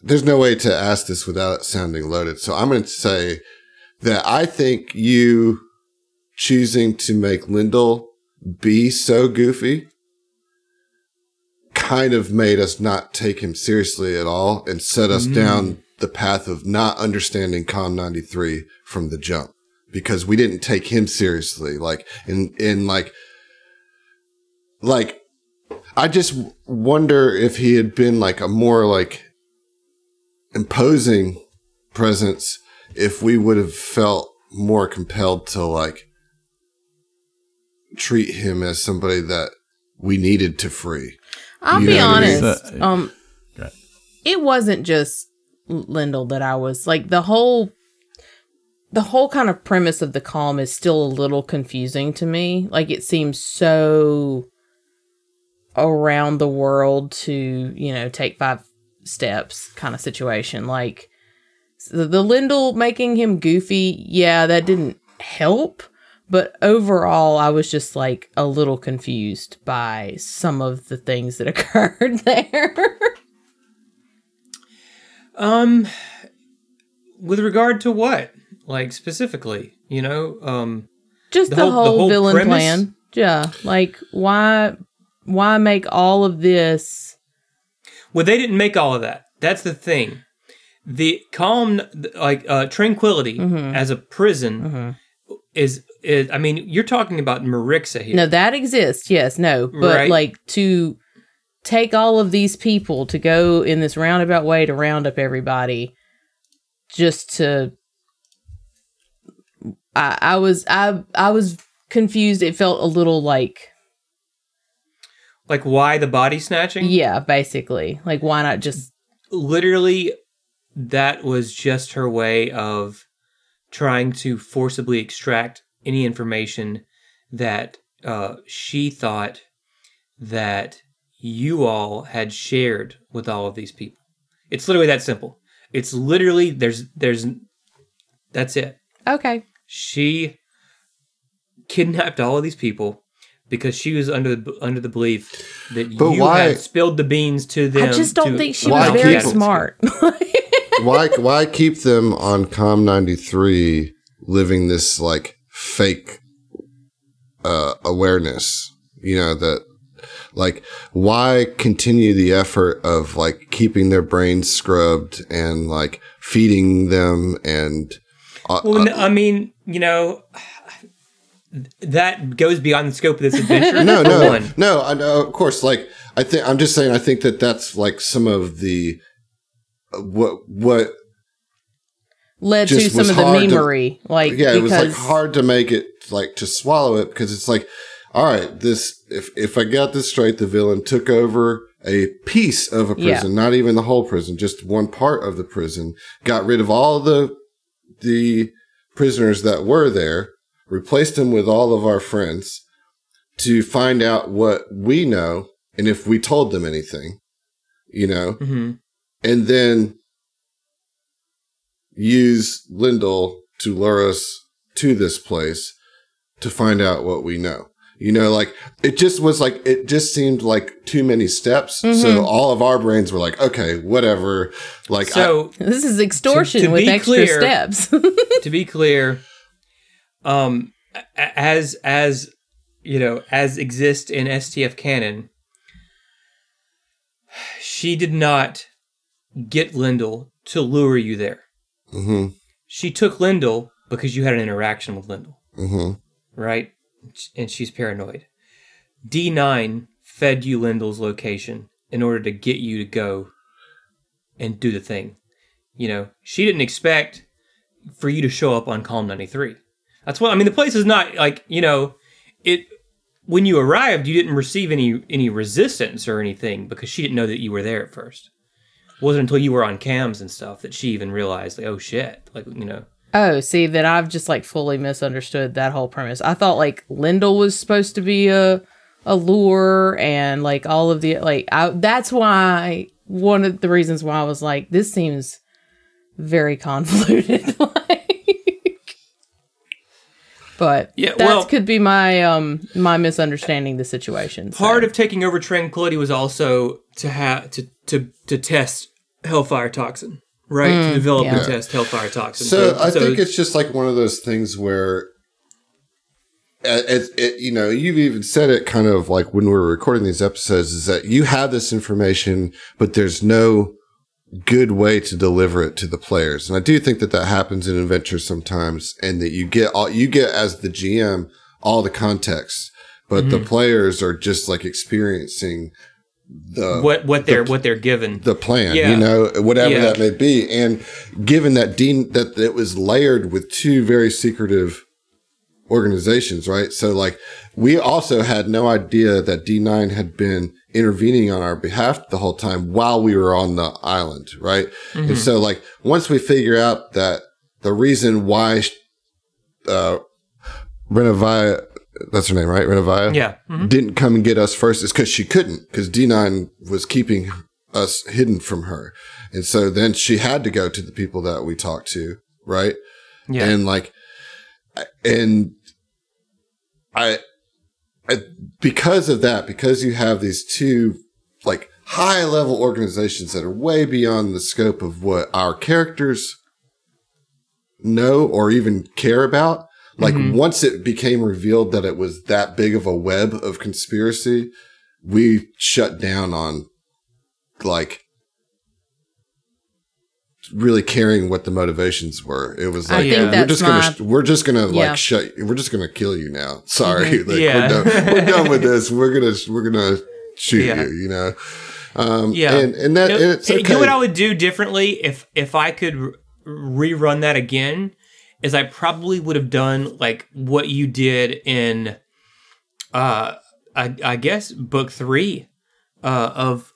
there's no way to ask this without sounding loaded. So I'm going to say that I think you choosing to make Lindel be so goofy kind of made us not take him seriously at all and set us down the path of not understanding Com 93 from the jump, because we didn't take him seriously. Like, I just wonder if he had been like a more like imposing presence, if we would have felt more compelled to like treat him as somebody that we needed to free. I'll be honest. I mean? It wasn't just Lindel that I was like, the whole kind of premise of the calm is still a little confusing to me. Like, it seems so around the world to, you know, take 5 steps kind of situation. Like, the Lindel making him goofy, yeah, that didn't help. But overall, I was just like a little confused by some of the things that occurred there. With regard to what? Like, specifically, you know? Just the whole villain premise? Plan. Yeah. Like, why make all of this? Well, they didn't make all of that. That's the thing. The calm, like, Tranquility as a prison is, I mean, you're talking about Marixa here. No, that exists, yes, no. But, right? Like, to take all of these people to go in this roundabout way to round up everybody just to... I was confused. It felt a little like... Like, why the body snatching? Yeah, basically. Like, why not just... Literally... That was just her way of trying to forcibly extract any information that she thought that you all had shared with all of these people. It's literally that simple. It's literally, that's it. Okay. She kidnapped all of these people because she was under the belief that had spilled the beans to them. I just don't think she was very smart. Why keep them on Com 93 living this like fake awareness? You know, that like, why continue the effort of like keeping their brains scrubbed and like feeding them and I mean, you know, that goes beyond the scope of this adventure. No, I know, of course. Like, I think that that's like some of the what led to some of the memery, like, yeah, it was like hard to make it, like, to swallow it, because it's like, all right, this, if I got this straight, the villain took over a piece of a prison, not even the whole prison, just one part of the prison, got rid of all the prisoners that were there, replaced them with all of our friends to find out what we know and if we told them anything, you know. And then use Lindel to lure us to this place to find out what we know. You know, like, it just seemed like too many steps. So all of our brains were like, okay, whatever. Like, so this is extortion with extra steps. To be clear, as you know, as exists in STF canon, she did not get Lindel to lure you there. She took Lindel because you had an interaction with Lindel. Right? And she's paranoid. D9 fed you Lindel's location in order to get you to go and do the thing. You know, she didn't expect for you to show up on Calm 93. That's what I mean. The place is not like, you know, it. When you arrived, you didn't receive any resistance or anything because she didn't know that you were there at first. Wasn't until you were on cams and stuff that she even realized, like, oh shit, like, you know. Oh, see, then I've just like fully misunderstood that whole premise. I thought like Lindel was supposed to be a lure and like all of the like. That's why one of the reasons why I was like, this seems very convoluted. But yeah, well, that could be my my misunderstanding of the situation. So. Part of taking over Tranquility was also to test Hellfire Toxin, right? To develop and test Hellfire Toxin. So I think it's just like one of those things where, you know, you've even said it kind of like when we were recording these episodes, is that you have this information, but there's no good way to deliver it to the players. And I do think that that happens in adventures sometimes, and that you get as the GM all the context, but the players are just like experiencing the what they're given, the plan, you know, whatever that may be. And given that that it was layered with two very secretive organizations, right? So like we also had no idea that D9 had been intervening on our behalf the whole time while we were on the island, right? Mm-hmm. And so like once we figure out that the reason why Renovia, that's her name, right? Renovia didn't come and get us first is because she couldn't, because D9 was keeping us hidden from her. And so then she had to go to the people that we talked to, right? Yeah. And like, and I because of that, because you have these two like high level organizations that are way beyond the scope of what our characters know or even care about, like once it became revealed that it was that big of a web of conspiracy, we shut down on like really caring what the motivations were. It was like, we're just gonna kill you now. Sorry, like, we're done with this. We're gonna shoot you. You know, and that, and it's okay. You know what I would do differently if I could rerun that again, is I probably would have done like what you did in, I guess book 3, of.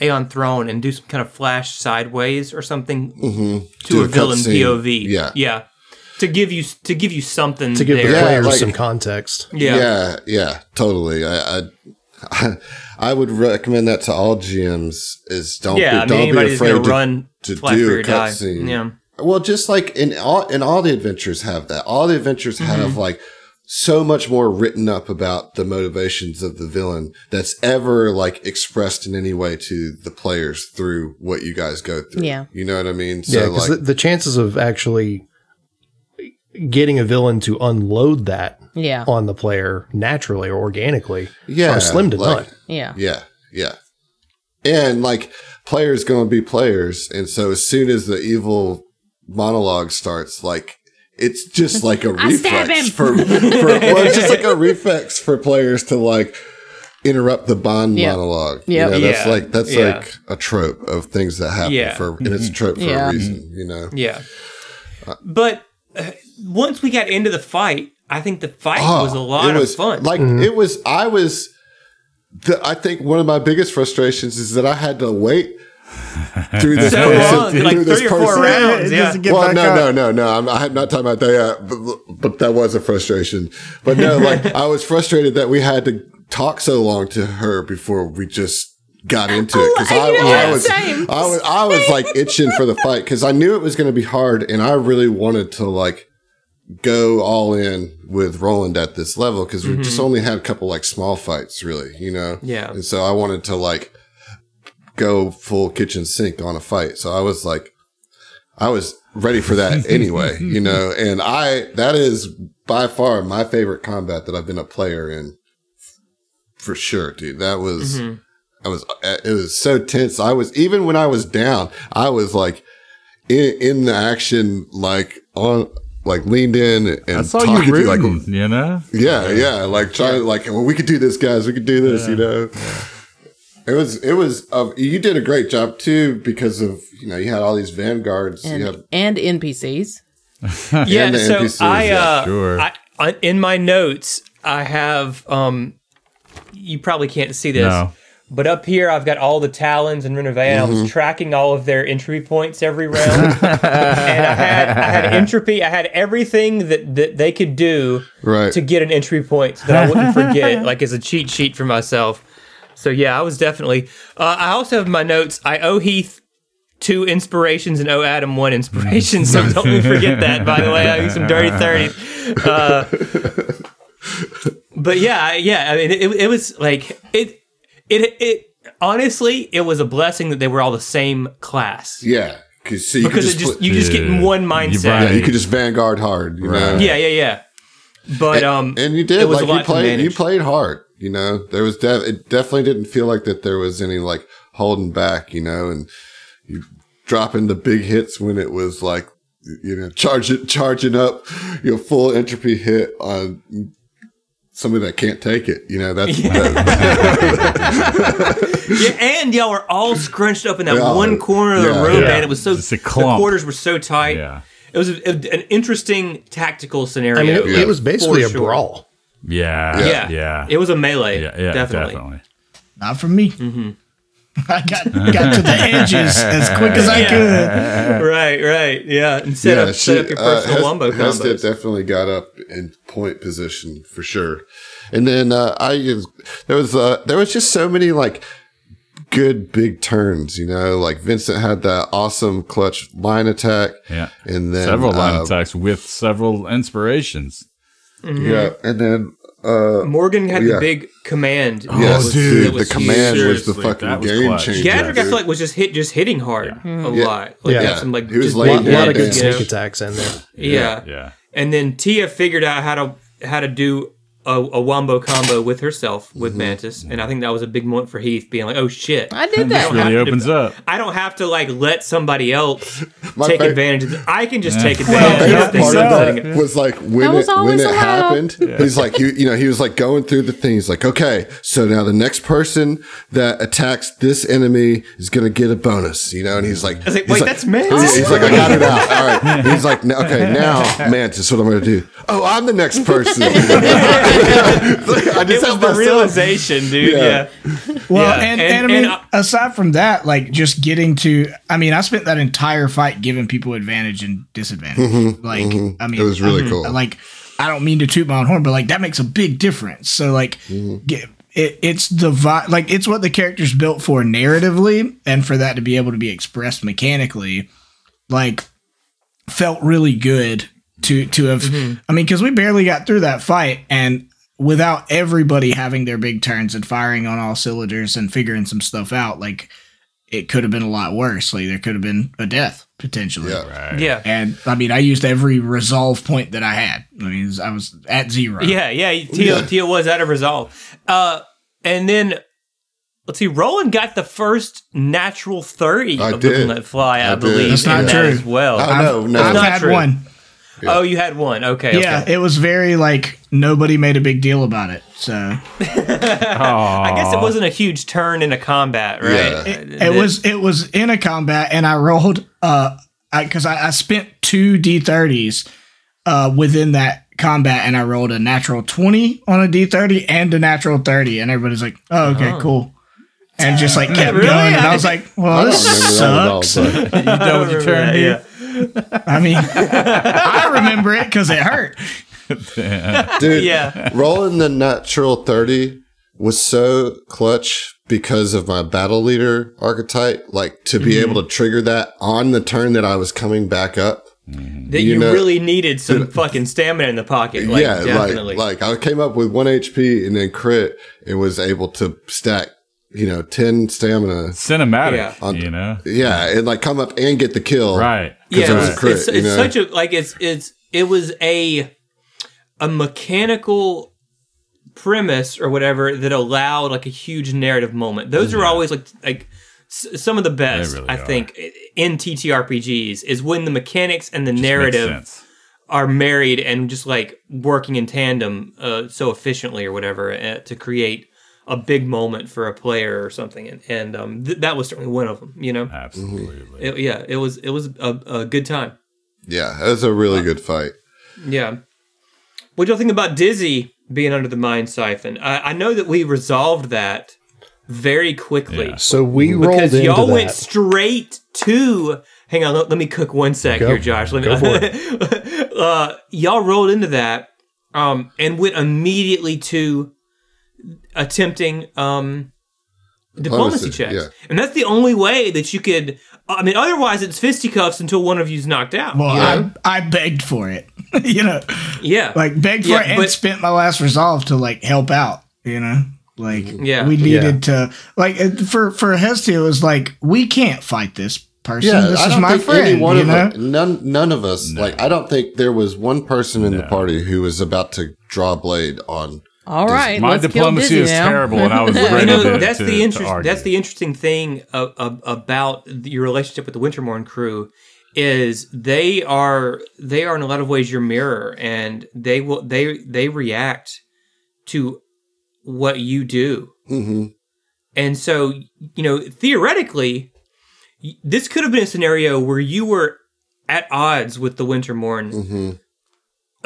Aeon Throne, and do some kind of flash sideways or something to a villain POV. Yeah. To give you something to give the players some context. Yeah, totally. I would recommend that to all GMs. Is don't be afraid to do a cutscene. Yeah. Well, just like in all the adventures have that. All the adventures have like so much more written up about the motivations of the villain that's ever like expressed in any way to the players through what you guys go through. Yeah. You know what I mean? So, yeah, because like, the chances of actually getting a villain to unload that on the player naturally or organically are slim to none. Yeah. And like players going to be players. And so as soon as the evil monologue starts, like, it's just like a reflex it's just like a reflex for players to like interrupt the Bond monologue. Yeah, you know, that's like a trope of things that happen and it's a trope for a reason, you know. Yeah. But once we got into the fight, I think the fight was a lot of fun. Like I think one of my biggest frustrations is that I had to wait through this person, through like three or four rounds. I'm not talking about that yet, but that was a frustration. But no, like I was frustrated that we had to talk so long to her before we just got into it, because I was like itching for the fight, because I knew it was going to be hard, and I really wanted to like go all in with Roland at this level, because we just only had a couple like small fights, really, you know. Yeah. And so I wanted to like go full kitchen sink on a fight. So I was like, I was ready for that anyway, you know, and that is by far my favorite combat that I've been a player in for sure, dude. That was, it was so tense. I was, even when I was down, I was like in the action, like on, like leaned in and I saw you rooting, like, you know? Yeah. Like trying like, well, we could do this, guys. We could do this, you know? Yeah. It was, you did a great job too, because of, you know, you had all these vanguards and NPCs. I in my notes, I have, you probably can't see this, But up here, I've got all the Talons and Renovia. Mm-hmm. I was tracking all of their entropy points every round. And I had entropy. I had everything that they could do to get an entropy point so that I wouldn't forget, like as a cheat sheet for myself. So, yeah, I was definitely... I also have my notes. I owe Heath 2 inspirations and owe Adam 1 inspiration. So don't let me forget that, by the way. I owe you some dirty 30s. But, yeah. I mean, it was like... Honestly, it was a blessing that they were all the same class. Yeah. Because you just get in one mindset. Yeah, you could just Vanguard hard. You know? Yeah. But and you did. It was like, you played hard. You know, there was it definitely didn't feel like that there was any like holding back, you know, and you dropping the big hits when it was like, you know, charging up your full entropy hit on somebody that can't take it, you know, that's yeah, and y'all were all scrunched up in that one corner of the room, man. It was so, the quarters were so tight. Yeah. It was an interesting tactical scenario. I mean, it was basically a brawl. Yeah. It was a melee. Yeah, definitely. Not from me. Mm-hmm. I got to the edges as quick as I could. Right. Yeah. Set up your personal Wombo combos. Hestia definitely got up in point position for sure. And then there was just so many like good big turns, you know, like Vincent had that awesome clutch line attack. Yeah. And then several line attacks with several inspirations. Mm-hmm. Yeah, and then Morgan had the big command. Yes, dude, the command was the fucking game changer. Gadrick, I feel like, was just hitting hard a lot. He had a lot of good sneak attacks in there. Yeah. And then Tia figured out how to do a wombo combo with herself with Mantis, and I think that was a big moment for Heath, being like, "Oh shit, I did that." This really opens up. I don't have to like let somebody else take advantage of it. I can just take advantage. Part of that was like when it happened. Yeah. He's like, he was like going through the thing. He's like, okay, so now the next person that attacks this enemy is gonna get a bonus, you know. And he's like, that's Mantis. He's like, I got it out. All right. He's like, okay, now Mantis, what I'm gonna do? Oh, I'm the next person. I just have the realization, dude. Yeah. Well, and I mean, aside from that, like just getting to, I mean, I spent that entire fight giving people advantage and disadvantage. Mm-hmm, like, I mean, it was really cool. Like, I don't mean to toot my own horn, but like that makes a big difference. So like, it's the vibe, like it's what the character's built for narratively, and for that to be able to be expressed mechanically, like, felt really good. To have, I mean, because we barely got through that fight, and without everybody having their big turns and firing on all cylinders and figuring some stuff out, like it could have been a lot worse. Like there could have been a death potentially. Yeah, right. Yeah. And I mean, I used every resolve point that I had. I mean, I was at 0. Yeah. Tia was out of resolve. And then let's see, Roland got the first natural 30 of the Let Fly. I believe that's not true as well. Oh, no, I've had one. Yeah. Oh, you had one. Okay. Yeah, okay. It was very like nobody made a big deal about it. So I guess it wasn't a huge turn in a combat, right? Yeah. It was in a combat, and I rolled because I spent 2 D30s within that combat, and I rolled a natural 20 on a D30 and a natural 30, and everybody's like, "Oh, okay, cool." And just like kept going, and I was like, "Well, this sucks." You done with your turn, dude? Yeah. I mean, I remember it because it hurt. Dude, rolling the natural 30 was so clutch because of my battle leader archetype. Like, to be able to trigger that on the turn that I was coming back up. Mm-hmm. That you really needed some fucking stamina in the pocket. Like, yeah, definitely. Like, I came up with 1 HP and then crit and was able to stack 10 stamina. Cinematic, . Yeah, and like come up and get the kill. Right. Yeah, it was a mechanical premise or whatever that allowed like a huge narrative moment. Those are always like some of the best, really, I think, in TTRPGs is when the mechanics and the narrative are married and just like working in tandem so efficiently or whatever to create a big moment for a player or something, and that was certainly one of them. Absolutely. It was a good time. Yeah, it was a really good fight. Yeah. What do you think about Dizzy being under the mind siphon? I know that we resolved that very quickly. Yeah. So we rolled into that. Because y'all went straight to... Hang on, let me cook one sec here, Josh. Let me, go for it. Y'all rolled into that and went immediately to attempting diplomacy checks. Yeah. And that's the only way that you could... I mean, otherwise it's fisticuffs until one of you's knocked out. Well, yeah. I begged for it, you know? Yeah. Like, begged for it and spent my last resolve to, like, help out, you know? Like, we needed to... Like, for Hestia, it was like, we can't fight this person. Yeah, this is my friend, you know? None of us. No. Like, I don't think there was one person in the party who was about to draw a blade on... All right, my diplomacy is terrible, and I was ready that's the interesting thing about your relationship with the Wintermore crew is they are in a lot of ways your mirror, and they react to what you do, mm-hmm. and so you know theoretically this could have been a scenario where you were at odds with the Wintermore. Mm-hmm.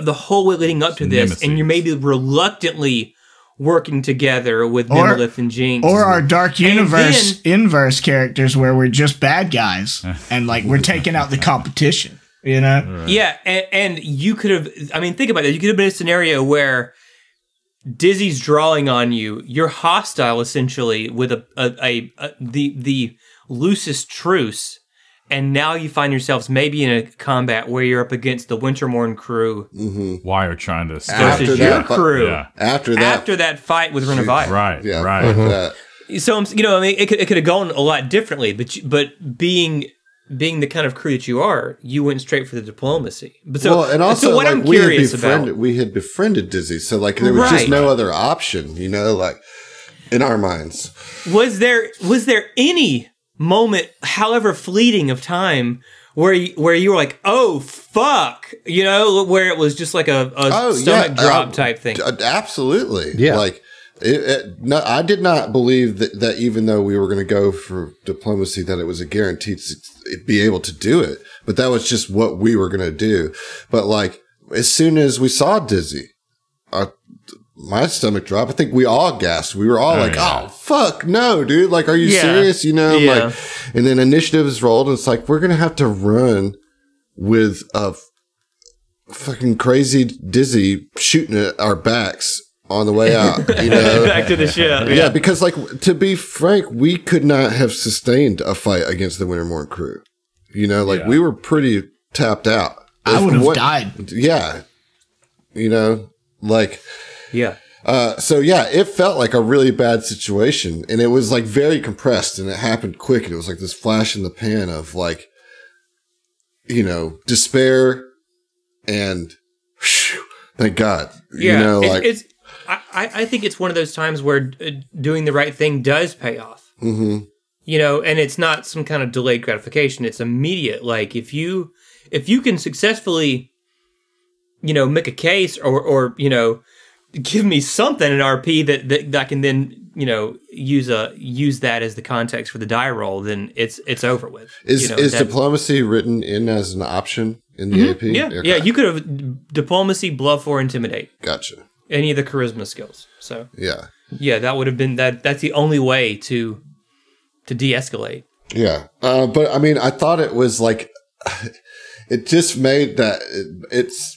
The whole way leading up to this, nemesis. And you're maybe reluctantly working together with Monolith and Jinx. Or our Dark Universe inverse characters where we're just bad guys and like we're taking out the competition, you know? Right. Yeah, and you could have, I mean, think about it. You could have been a scenario where Dizzy's drawing on you. You're hostile essentially with the loosest truce. And now you find yourselves maybe in a combat where you're up against the Wintermore crew. Mm-hmm. Wire trying to stop your crew. Yeah. After that fight with Renovia. Right. Yeah, right. Mm-hmm. So you know, I mean, it could have gone a lot differently, but being the kind of crew that you are, you went straight for the diplomacy. But so, well, and also, so what like, I'm curious about, we had befriended Dizzy, so like there was just no other option, you know, like in our minds. Was there any moment, however fleeting, of time where you were like, oh fuck, you know, where it was just like a stomach drop type thing? Absolutely, yeah. Like, no, I did not believe that even though we were going to go for diplomacy, that it was a guarantee to be able to do it. But that was just what we were going to do. But like, as soon as we saw Dizzy, my stomach dropped. I think we all gasped. We were all oh fuck no, dude. Like, are you serious? You know, like, and then initiatives rolled and it's like, we're going to have to run with a fucking crazy Dizzy shooting at our backs on the way out, you know? Back to the ship. Yeah. Because like, to be frank, we could not have sustained a fight against the Wintermore crew. You know, like we were pretty tapped out. I would have died. Yeah. You know, like, yeah. So yeah, it felt like a really bad situation, and it was like very compressed, and it happened quick, and it was like this flash in the pan of like, you know, despair, and whew, thank God. Yeah, you know, like, I think it's one of those times where doing the right thing does pay off. Mm-hmm. You know, and it's not some kind of delayed gratification; it's immediate. Like if you can successfully, you know, make a case or you know, give me something in RP that I can then, you know, use that as the context for the die roll, then it's over with. Is diplomacy written in as an option in the AP? Yeah, okay. Yeah, you could have diplomacy, bluff, or intimidate. Gotcha. Any of the charisma skills. So yeah, that would have been that. That's the only way to de-escalate. Yeah, but I mean, I thought it was like it just made that it's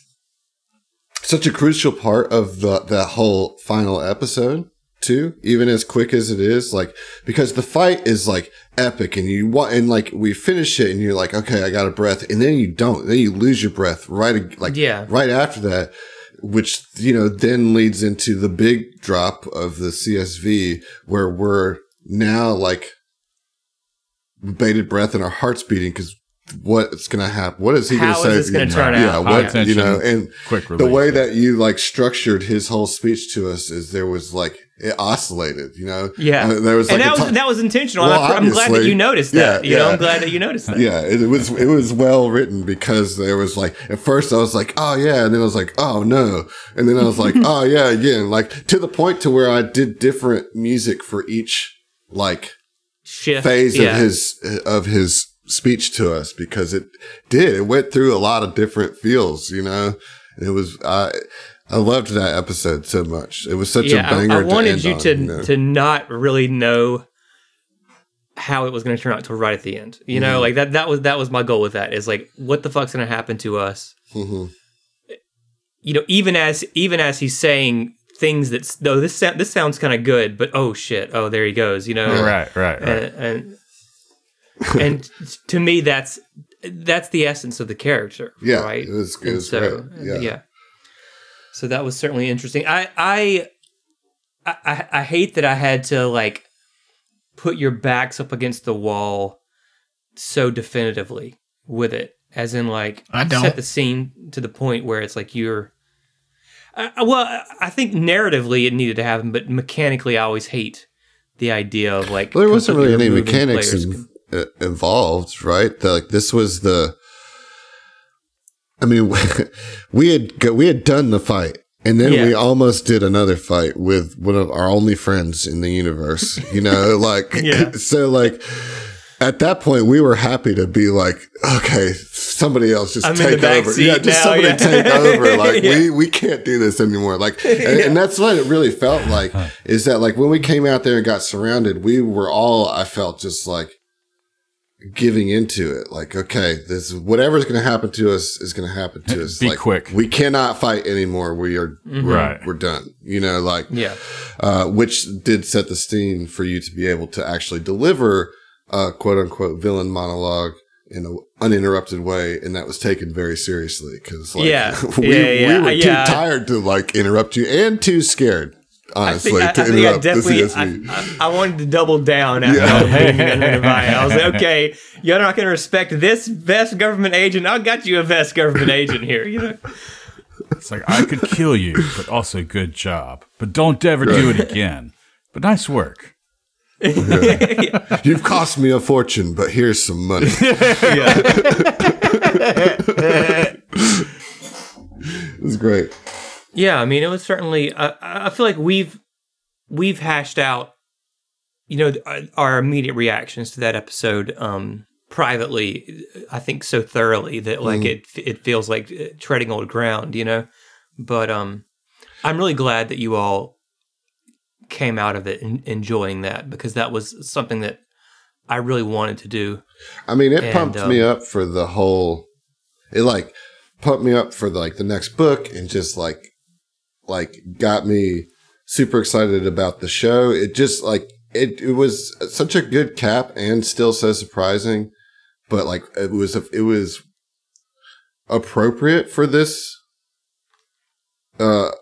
such a crucial part of the whole final episode too, even as quick as it is, like, because the fight is like epic and you want, and like we finish it and you're like, okay, I got a breath, and then you don't, then you lose your breath right after that, which, you know, then leads into the big drop of the CSV where we're now like bated breath and our hearts beating because what's going to happen? What is he going to say? How is this going to turn out? Yeah, what, you know, and the way that you like structured his whole speech to us is there was like it oscillated, you know. Yeah, there was, and like that was intentional. Well, I'm glad that you noticed that. Yeah, you know, I'm glad that you noticed that. Yeah, it was well written because there was like at first I was like, oh yeah, and then I was like, oh no, and then I was like, oh yeah again, like to the point to where I did different music for each like shift phase of his speech to us because it went through a lot of different feels, you know. It was I loved that episode so much. It was such a banger. I wanted to not really know how it was going to turn out till right at the end. You know, like that was my goal with that, is like, what the fuck's going to happen to us? Mm-hmm. You know, even as he's saying things that's, though this sounds kind of good, but oh shit, oh there he goes. You know, right. And to me, that's the essence of the character. Yeah, right. It was so, great. Yeah. So that was certainly interesting. I hate that I had to like put your backs up against the wall so definitively with it, as in like set the scene to the point where it's like you're. Well, I think narratively it needed to happen, but mechanically I always hate the idea of like. Well, there wasn't really any mechanics involved, right? Like this was the. I mean, we had done the fight, and then we almost did another fight with one of our only friends in the universe. You know, like so, like at that point, we were happy to be like, okay, somebody else just take over. Yeah, just now, somebody take over. Like we can't do this anymore. Like, and that's what it really felt like. Is that like when we came out there and got surrounded, we were all, I felt just like. Giving into it, like, okay, this whatever's going to happen to us is going to happen to us. Be like, quick. We cannot fight anymore. We are we're done. You know, like which did set the scene for you to be able to actually deliver a quote unquote villain monologue in an uninterrupted way, and that was taken very seriously because like we were too tired to like interrupt you and too scared. Honestly, I wanted to double down after I was like, okay, y'all not going to respect this best government agent. I got you a best government agent here. You know, it's like I could kill you, but also good job. But don't ever do it again. But nice work. You've cost me a fortune, but here's some money. It was great. Yeah, I mean, it was certainly. I feel like we've hashed out, you know, our immediate reactions to that episode privately. I think so thoroughly that like it feels like treading old ground, you know. But I'm really glad that you all came out of it enjoying that, because that was something that I really wanted to do. I mean, it pumped me up for the whole. It like pumped me up for like the next book and just like. Like got me super excited about the show. It just like it was such a good cap and still so surprising, but like it was appropriate for this the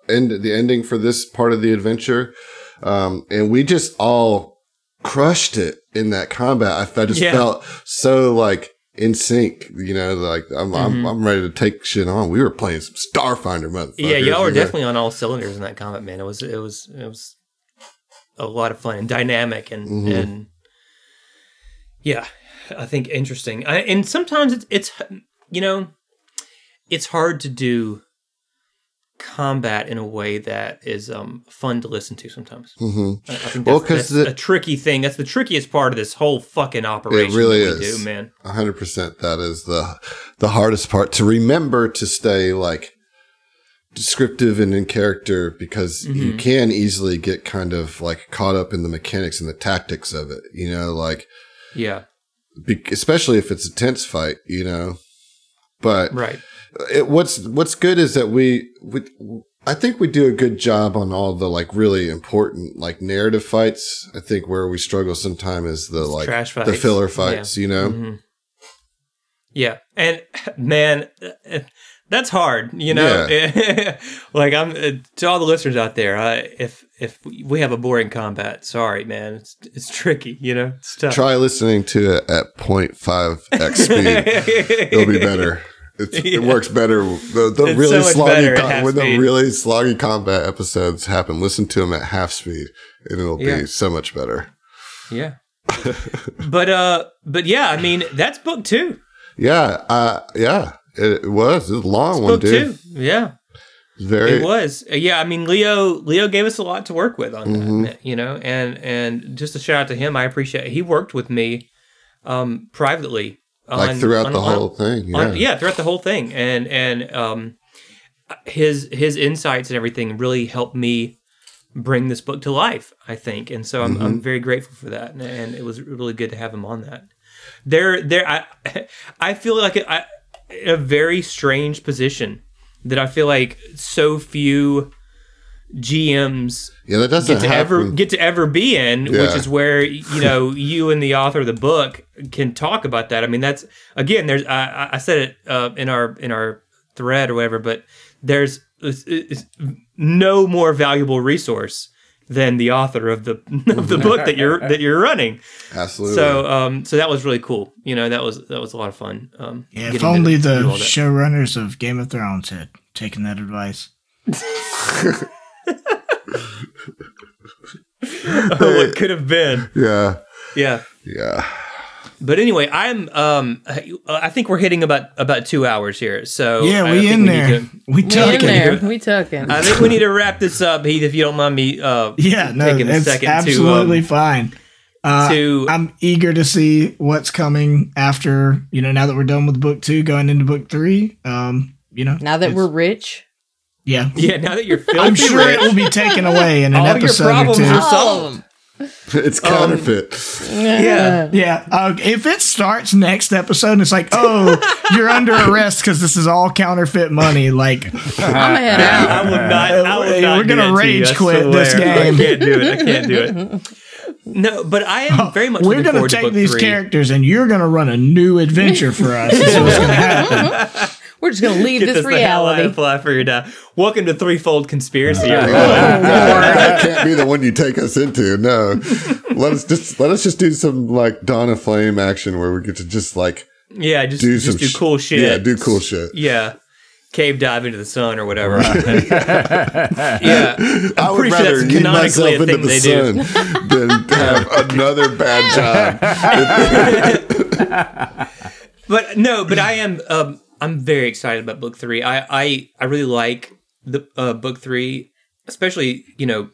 ending for this part of the adventure, and we just all crushed it in that combat. I just felt so like in sync, you know, like I'm ready to take shit on. We were playing some Starfinder, motherfucker. Yeah, y'all were definitely on all cylinders in that combat, man. It was a lot of fun and dynamic and yeah, I think interesting. And sometimes it's you know, it's hard to do combat in a way that is fun to listen to sometimes. I think that's a tricky thing. That's the trickiest part of this whole fucking operation. It really is, man. 100%. That is the hardest part, to remember to stay like descriptive and in character, because you can easily get kind of like caught up in the mechanics and the tactics of it. You know, like especially if it's a tense fight. You know, but right. What's good is that we I think we do a good job on all the like really important like narrative fights. I think where we struggle sometimes is the filler fights, you know? Yeah. And man, that's hard, you know? Yeah. Like to all the listeners out there, if we have a boring combat, sorry, man, it's tricky, you know? It's tough. Try listening to it at 0.5x speed. It'll be better. It works better. The really so sloggy when the really sloggy combat episodes happen, listen to them at half speed, and it'll be so much better. Yeah, but yeah, I mean that's book 2. Yeah, it was. It was a long one, book dude. 2. Yeah, it was. Yeah, I mean Leo gave us a lot to work with on that, you know, and just a shout out to him. I appreciate it. He worked with me privately. Like throughout the whole thing. Yeah, throughout the whole thing. And his insights and everything really helped me bring this book to life, I think. And so I'm very grateful for that. And it was really good to have him on that. I feel like a very strange position that I feel like so few GMs that doesn't get to ever be in, which is where, you know, you and the author of the book can talk about that. I mean, that's, again, there's, I said it in our thread or whatever, but there's no more valuable resource than the author of the book that you're running. Absolutely. So that was really cool. You know, that was a lot of fun. If only the showrunners of Game of Thrones had taken that advice. Oh, it could have been. Yeah. But anyway, I'm. I think we're hitting about 2 hours here. So yeah, we talking. I think we need to wrap this up, Heath, if you don't mind me. Taking a second. Absolutely fine. I'm eager to see what's coming after. You know, now that we're done with book 2, going into book 3. You know, now that we're rich. Yeah. Yeah. Now that you're filthy, I'm sure it will be taken away in an episode or two. All of them. It's counterfeit. Yeah. If it starts next episode and it's like, oh, you're under arrest because this is all counterfeit money, like, I'm ahead. I would not. We're gonna rage quit this game. I can't do it. No, but I am very much. We're gonna take these characters and you're gonna run a new adventure for us. Is what's gonna happen. We're just going to leave this reality. The hell out of Fly Free or Die. Welcome to Threefold Conspiracy. That can't be the one you take us into. No, let us just do some like Dawn of Flame action where we get to just like do cool shit. Yeah, do cool shit. Yeah, cave dive into the sun or whatever. Yeah, I would rather knee myself into the sun than have another bad job. But no, but I am. I'm very excited about book 3. I really like the book 3, especially, you know,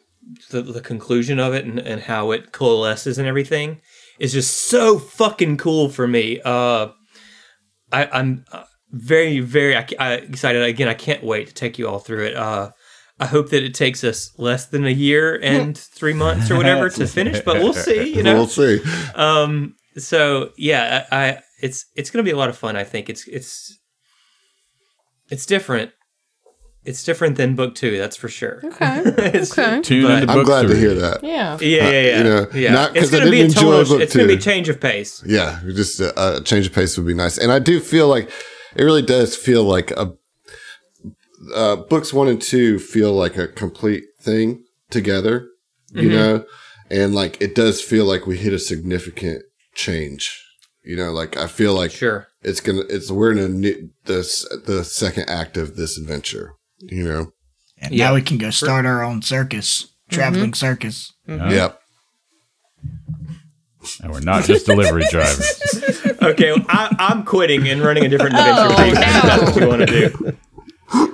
the conclusion of it and how it coalesces and everything is just so fucking cool for me. I'm very, very excited. Again, I can't wait to take you all through it. I hope that it takes us less than a year and 3 months or whatever to finish, but we'll see, you know. We'll see. So, yeah, it's going to be a lot of fun, I think. It's different. It's different than book 2, that's for sure. Okay. I'm glad to hear that. Yeah. Yeah. You know, It's going to be a change of pace. Yeah. Just a change of pace would be nice. And I do feel like it really does feel like books 1 and 2 feel like a complete thing together, you know? And like it does feel like we hit a significant change. You know, like I feel like we're in the second act of this adventure. You know, and now we can go start our own circus, traveling circus. Mm-hmm. Yep. And we're not just delivery drivers. Okay, well, I'm quitting and running a different adventure. That's what you want to do.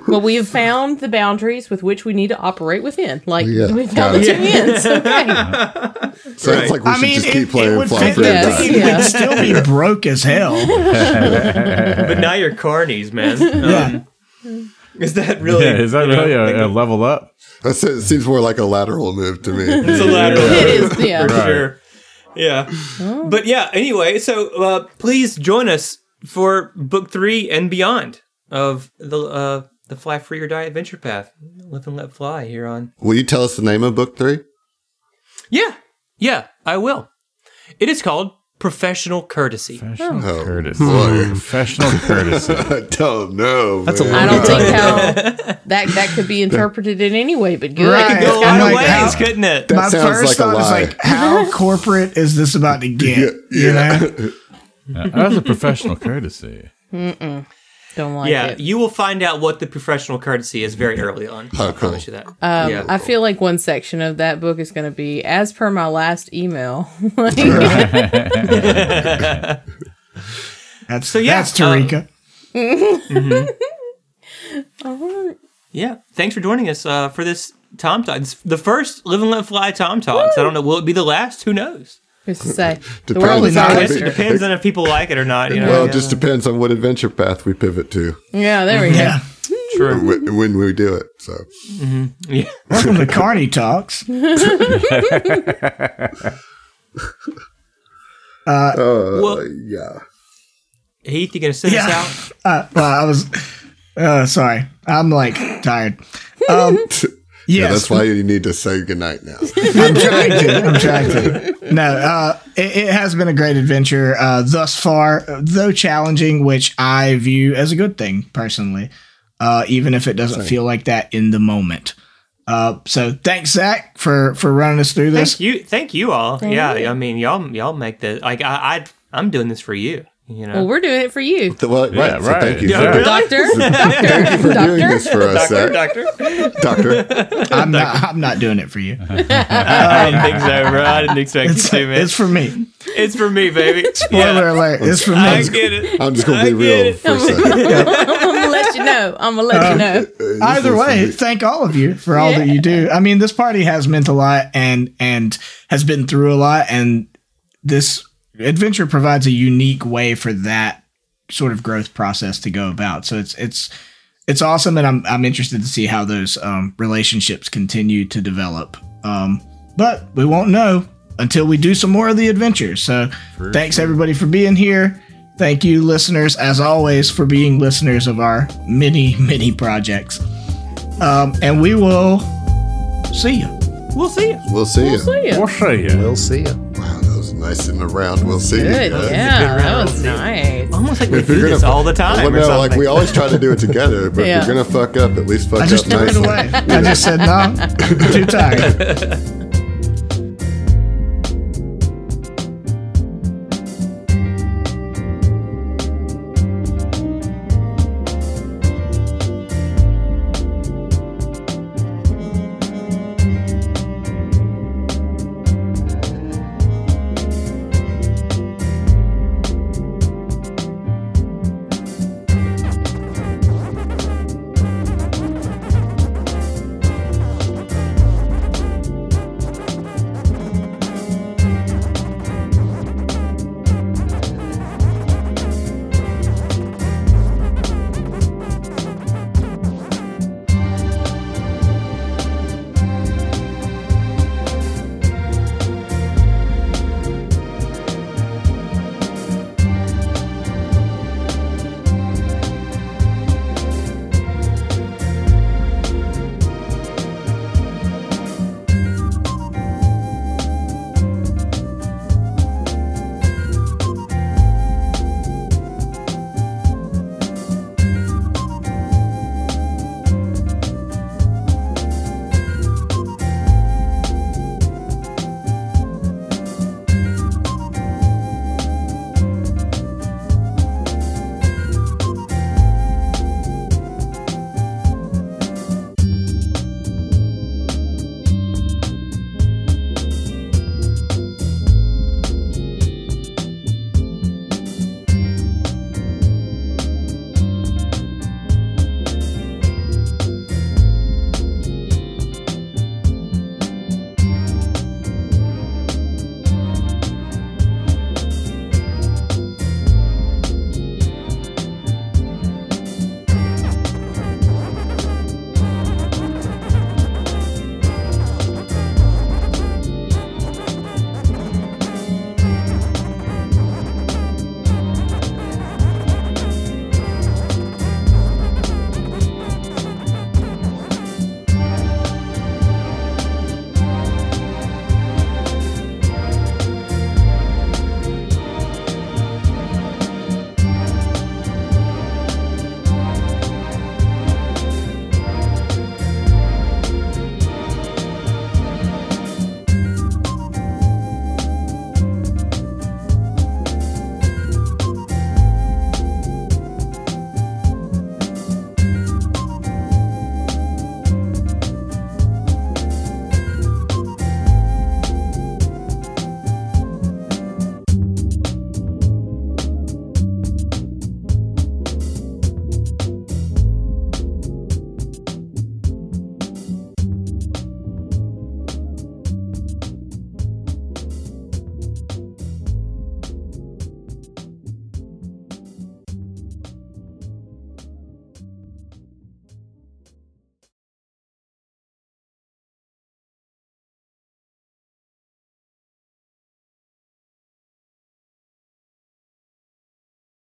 Well, we have found the boundaries with which we need to operate within. Like, we found the two ends. Okay. So it's like we should just keep playing Fly Free or Die. It would still be broke as hell. But now you're carnies, man. Is that really... Yeah, is that really a level up? It seems more like a lateral move to me. It's a lateral move. It is, yeah. For sure. Yeah. Oh. But yeah, anyway, so please join us for book 3 and beyond of the Fly Free or Die adventure path. Live and let fly here on. Will you tell us the name of book 3? Yeah, I will. It is called Professional Courtesy. Professional Courtesy. Boy. Professional Courtesy. I don't know. That's I don't think how that could be interpreted in any way, but good. Right. It could go a lot of ways, couldn't it? My first thought was like, how corporate is this about to get? Yeah. You know? That was a professional courtesy. Mm-mm. Don't like it. You will find out what the professional courtesy is very early on. I promise you that. I feel like one section of that book is going to be, as per my last email. That's Tarika. All right. Yeah. Thanks for joining us for this Tom Talks. The first Live and Let Fly Tom Talks. Woo! I don't know. Will it be the last? Who knows? Who's to say? It depends on if people like it or not. It just depends on what adventure path we pivot to. Yeah, there we go. True. When we do it, so. Mm-hmm. Yeah. Welcome to Carney Talks. Yeah. Heath, you gonna sit us out? Well, I was. Sorry, I'm like tired. Yeah, that's why you need to say goodnight now. I'm trying to. No, it has been a great adventure thus far, though challenging, which I view as a good thing personally, even if it doesn't feel like that in the moment. So thanks, Zach, for running us through this. Thank you all. Thank you. I mean, y'all make the like. I'm doing this for you. You know? Well, we're doing it for you. Well, yeah, right. So thank you, doctor. Thank you for doing this for us, doctor. I'm not doing it for you. I didn't think so, bro. I didn't expect you to, man. It's for me. It's for me, baby. Spoiler alert. It's for me. I get it. I'm just gonna be real for a second. I'm gonna let you know. Either way, thank all of you for all that you do. I mean, this party has meant a lot and has been through a lot, and this adventure provides a unique way for that sort of growth process to go about. So it's awesome, and I'm interested to see how those relationships continue to develop. But we won't know until we do some more of the adventures. So thanks everybody for being here. Thank you, listeners, as always, for being listeners of our many, many projects. And we will see you. We'll see you. Wow. Nice in the round. We'll see. Good, yeah, that was nice. Almost like we do this all the time. Well, no, like we always try to do it together, but if you're gonna fuck up, at least fuck up nicely. I just threw it away. I just said no. I'm too tired.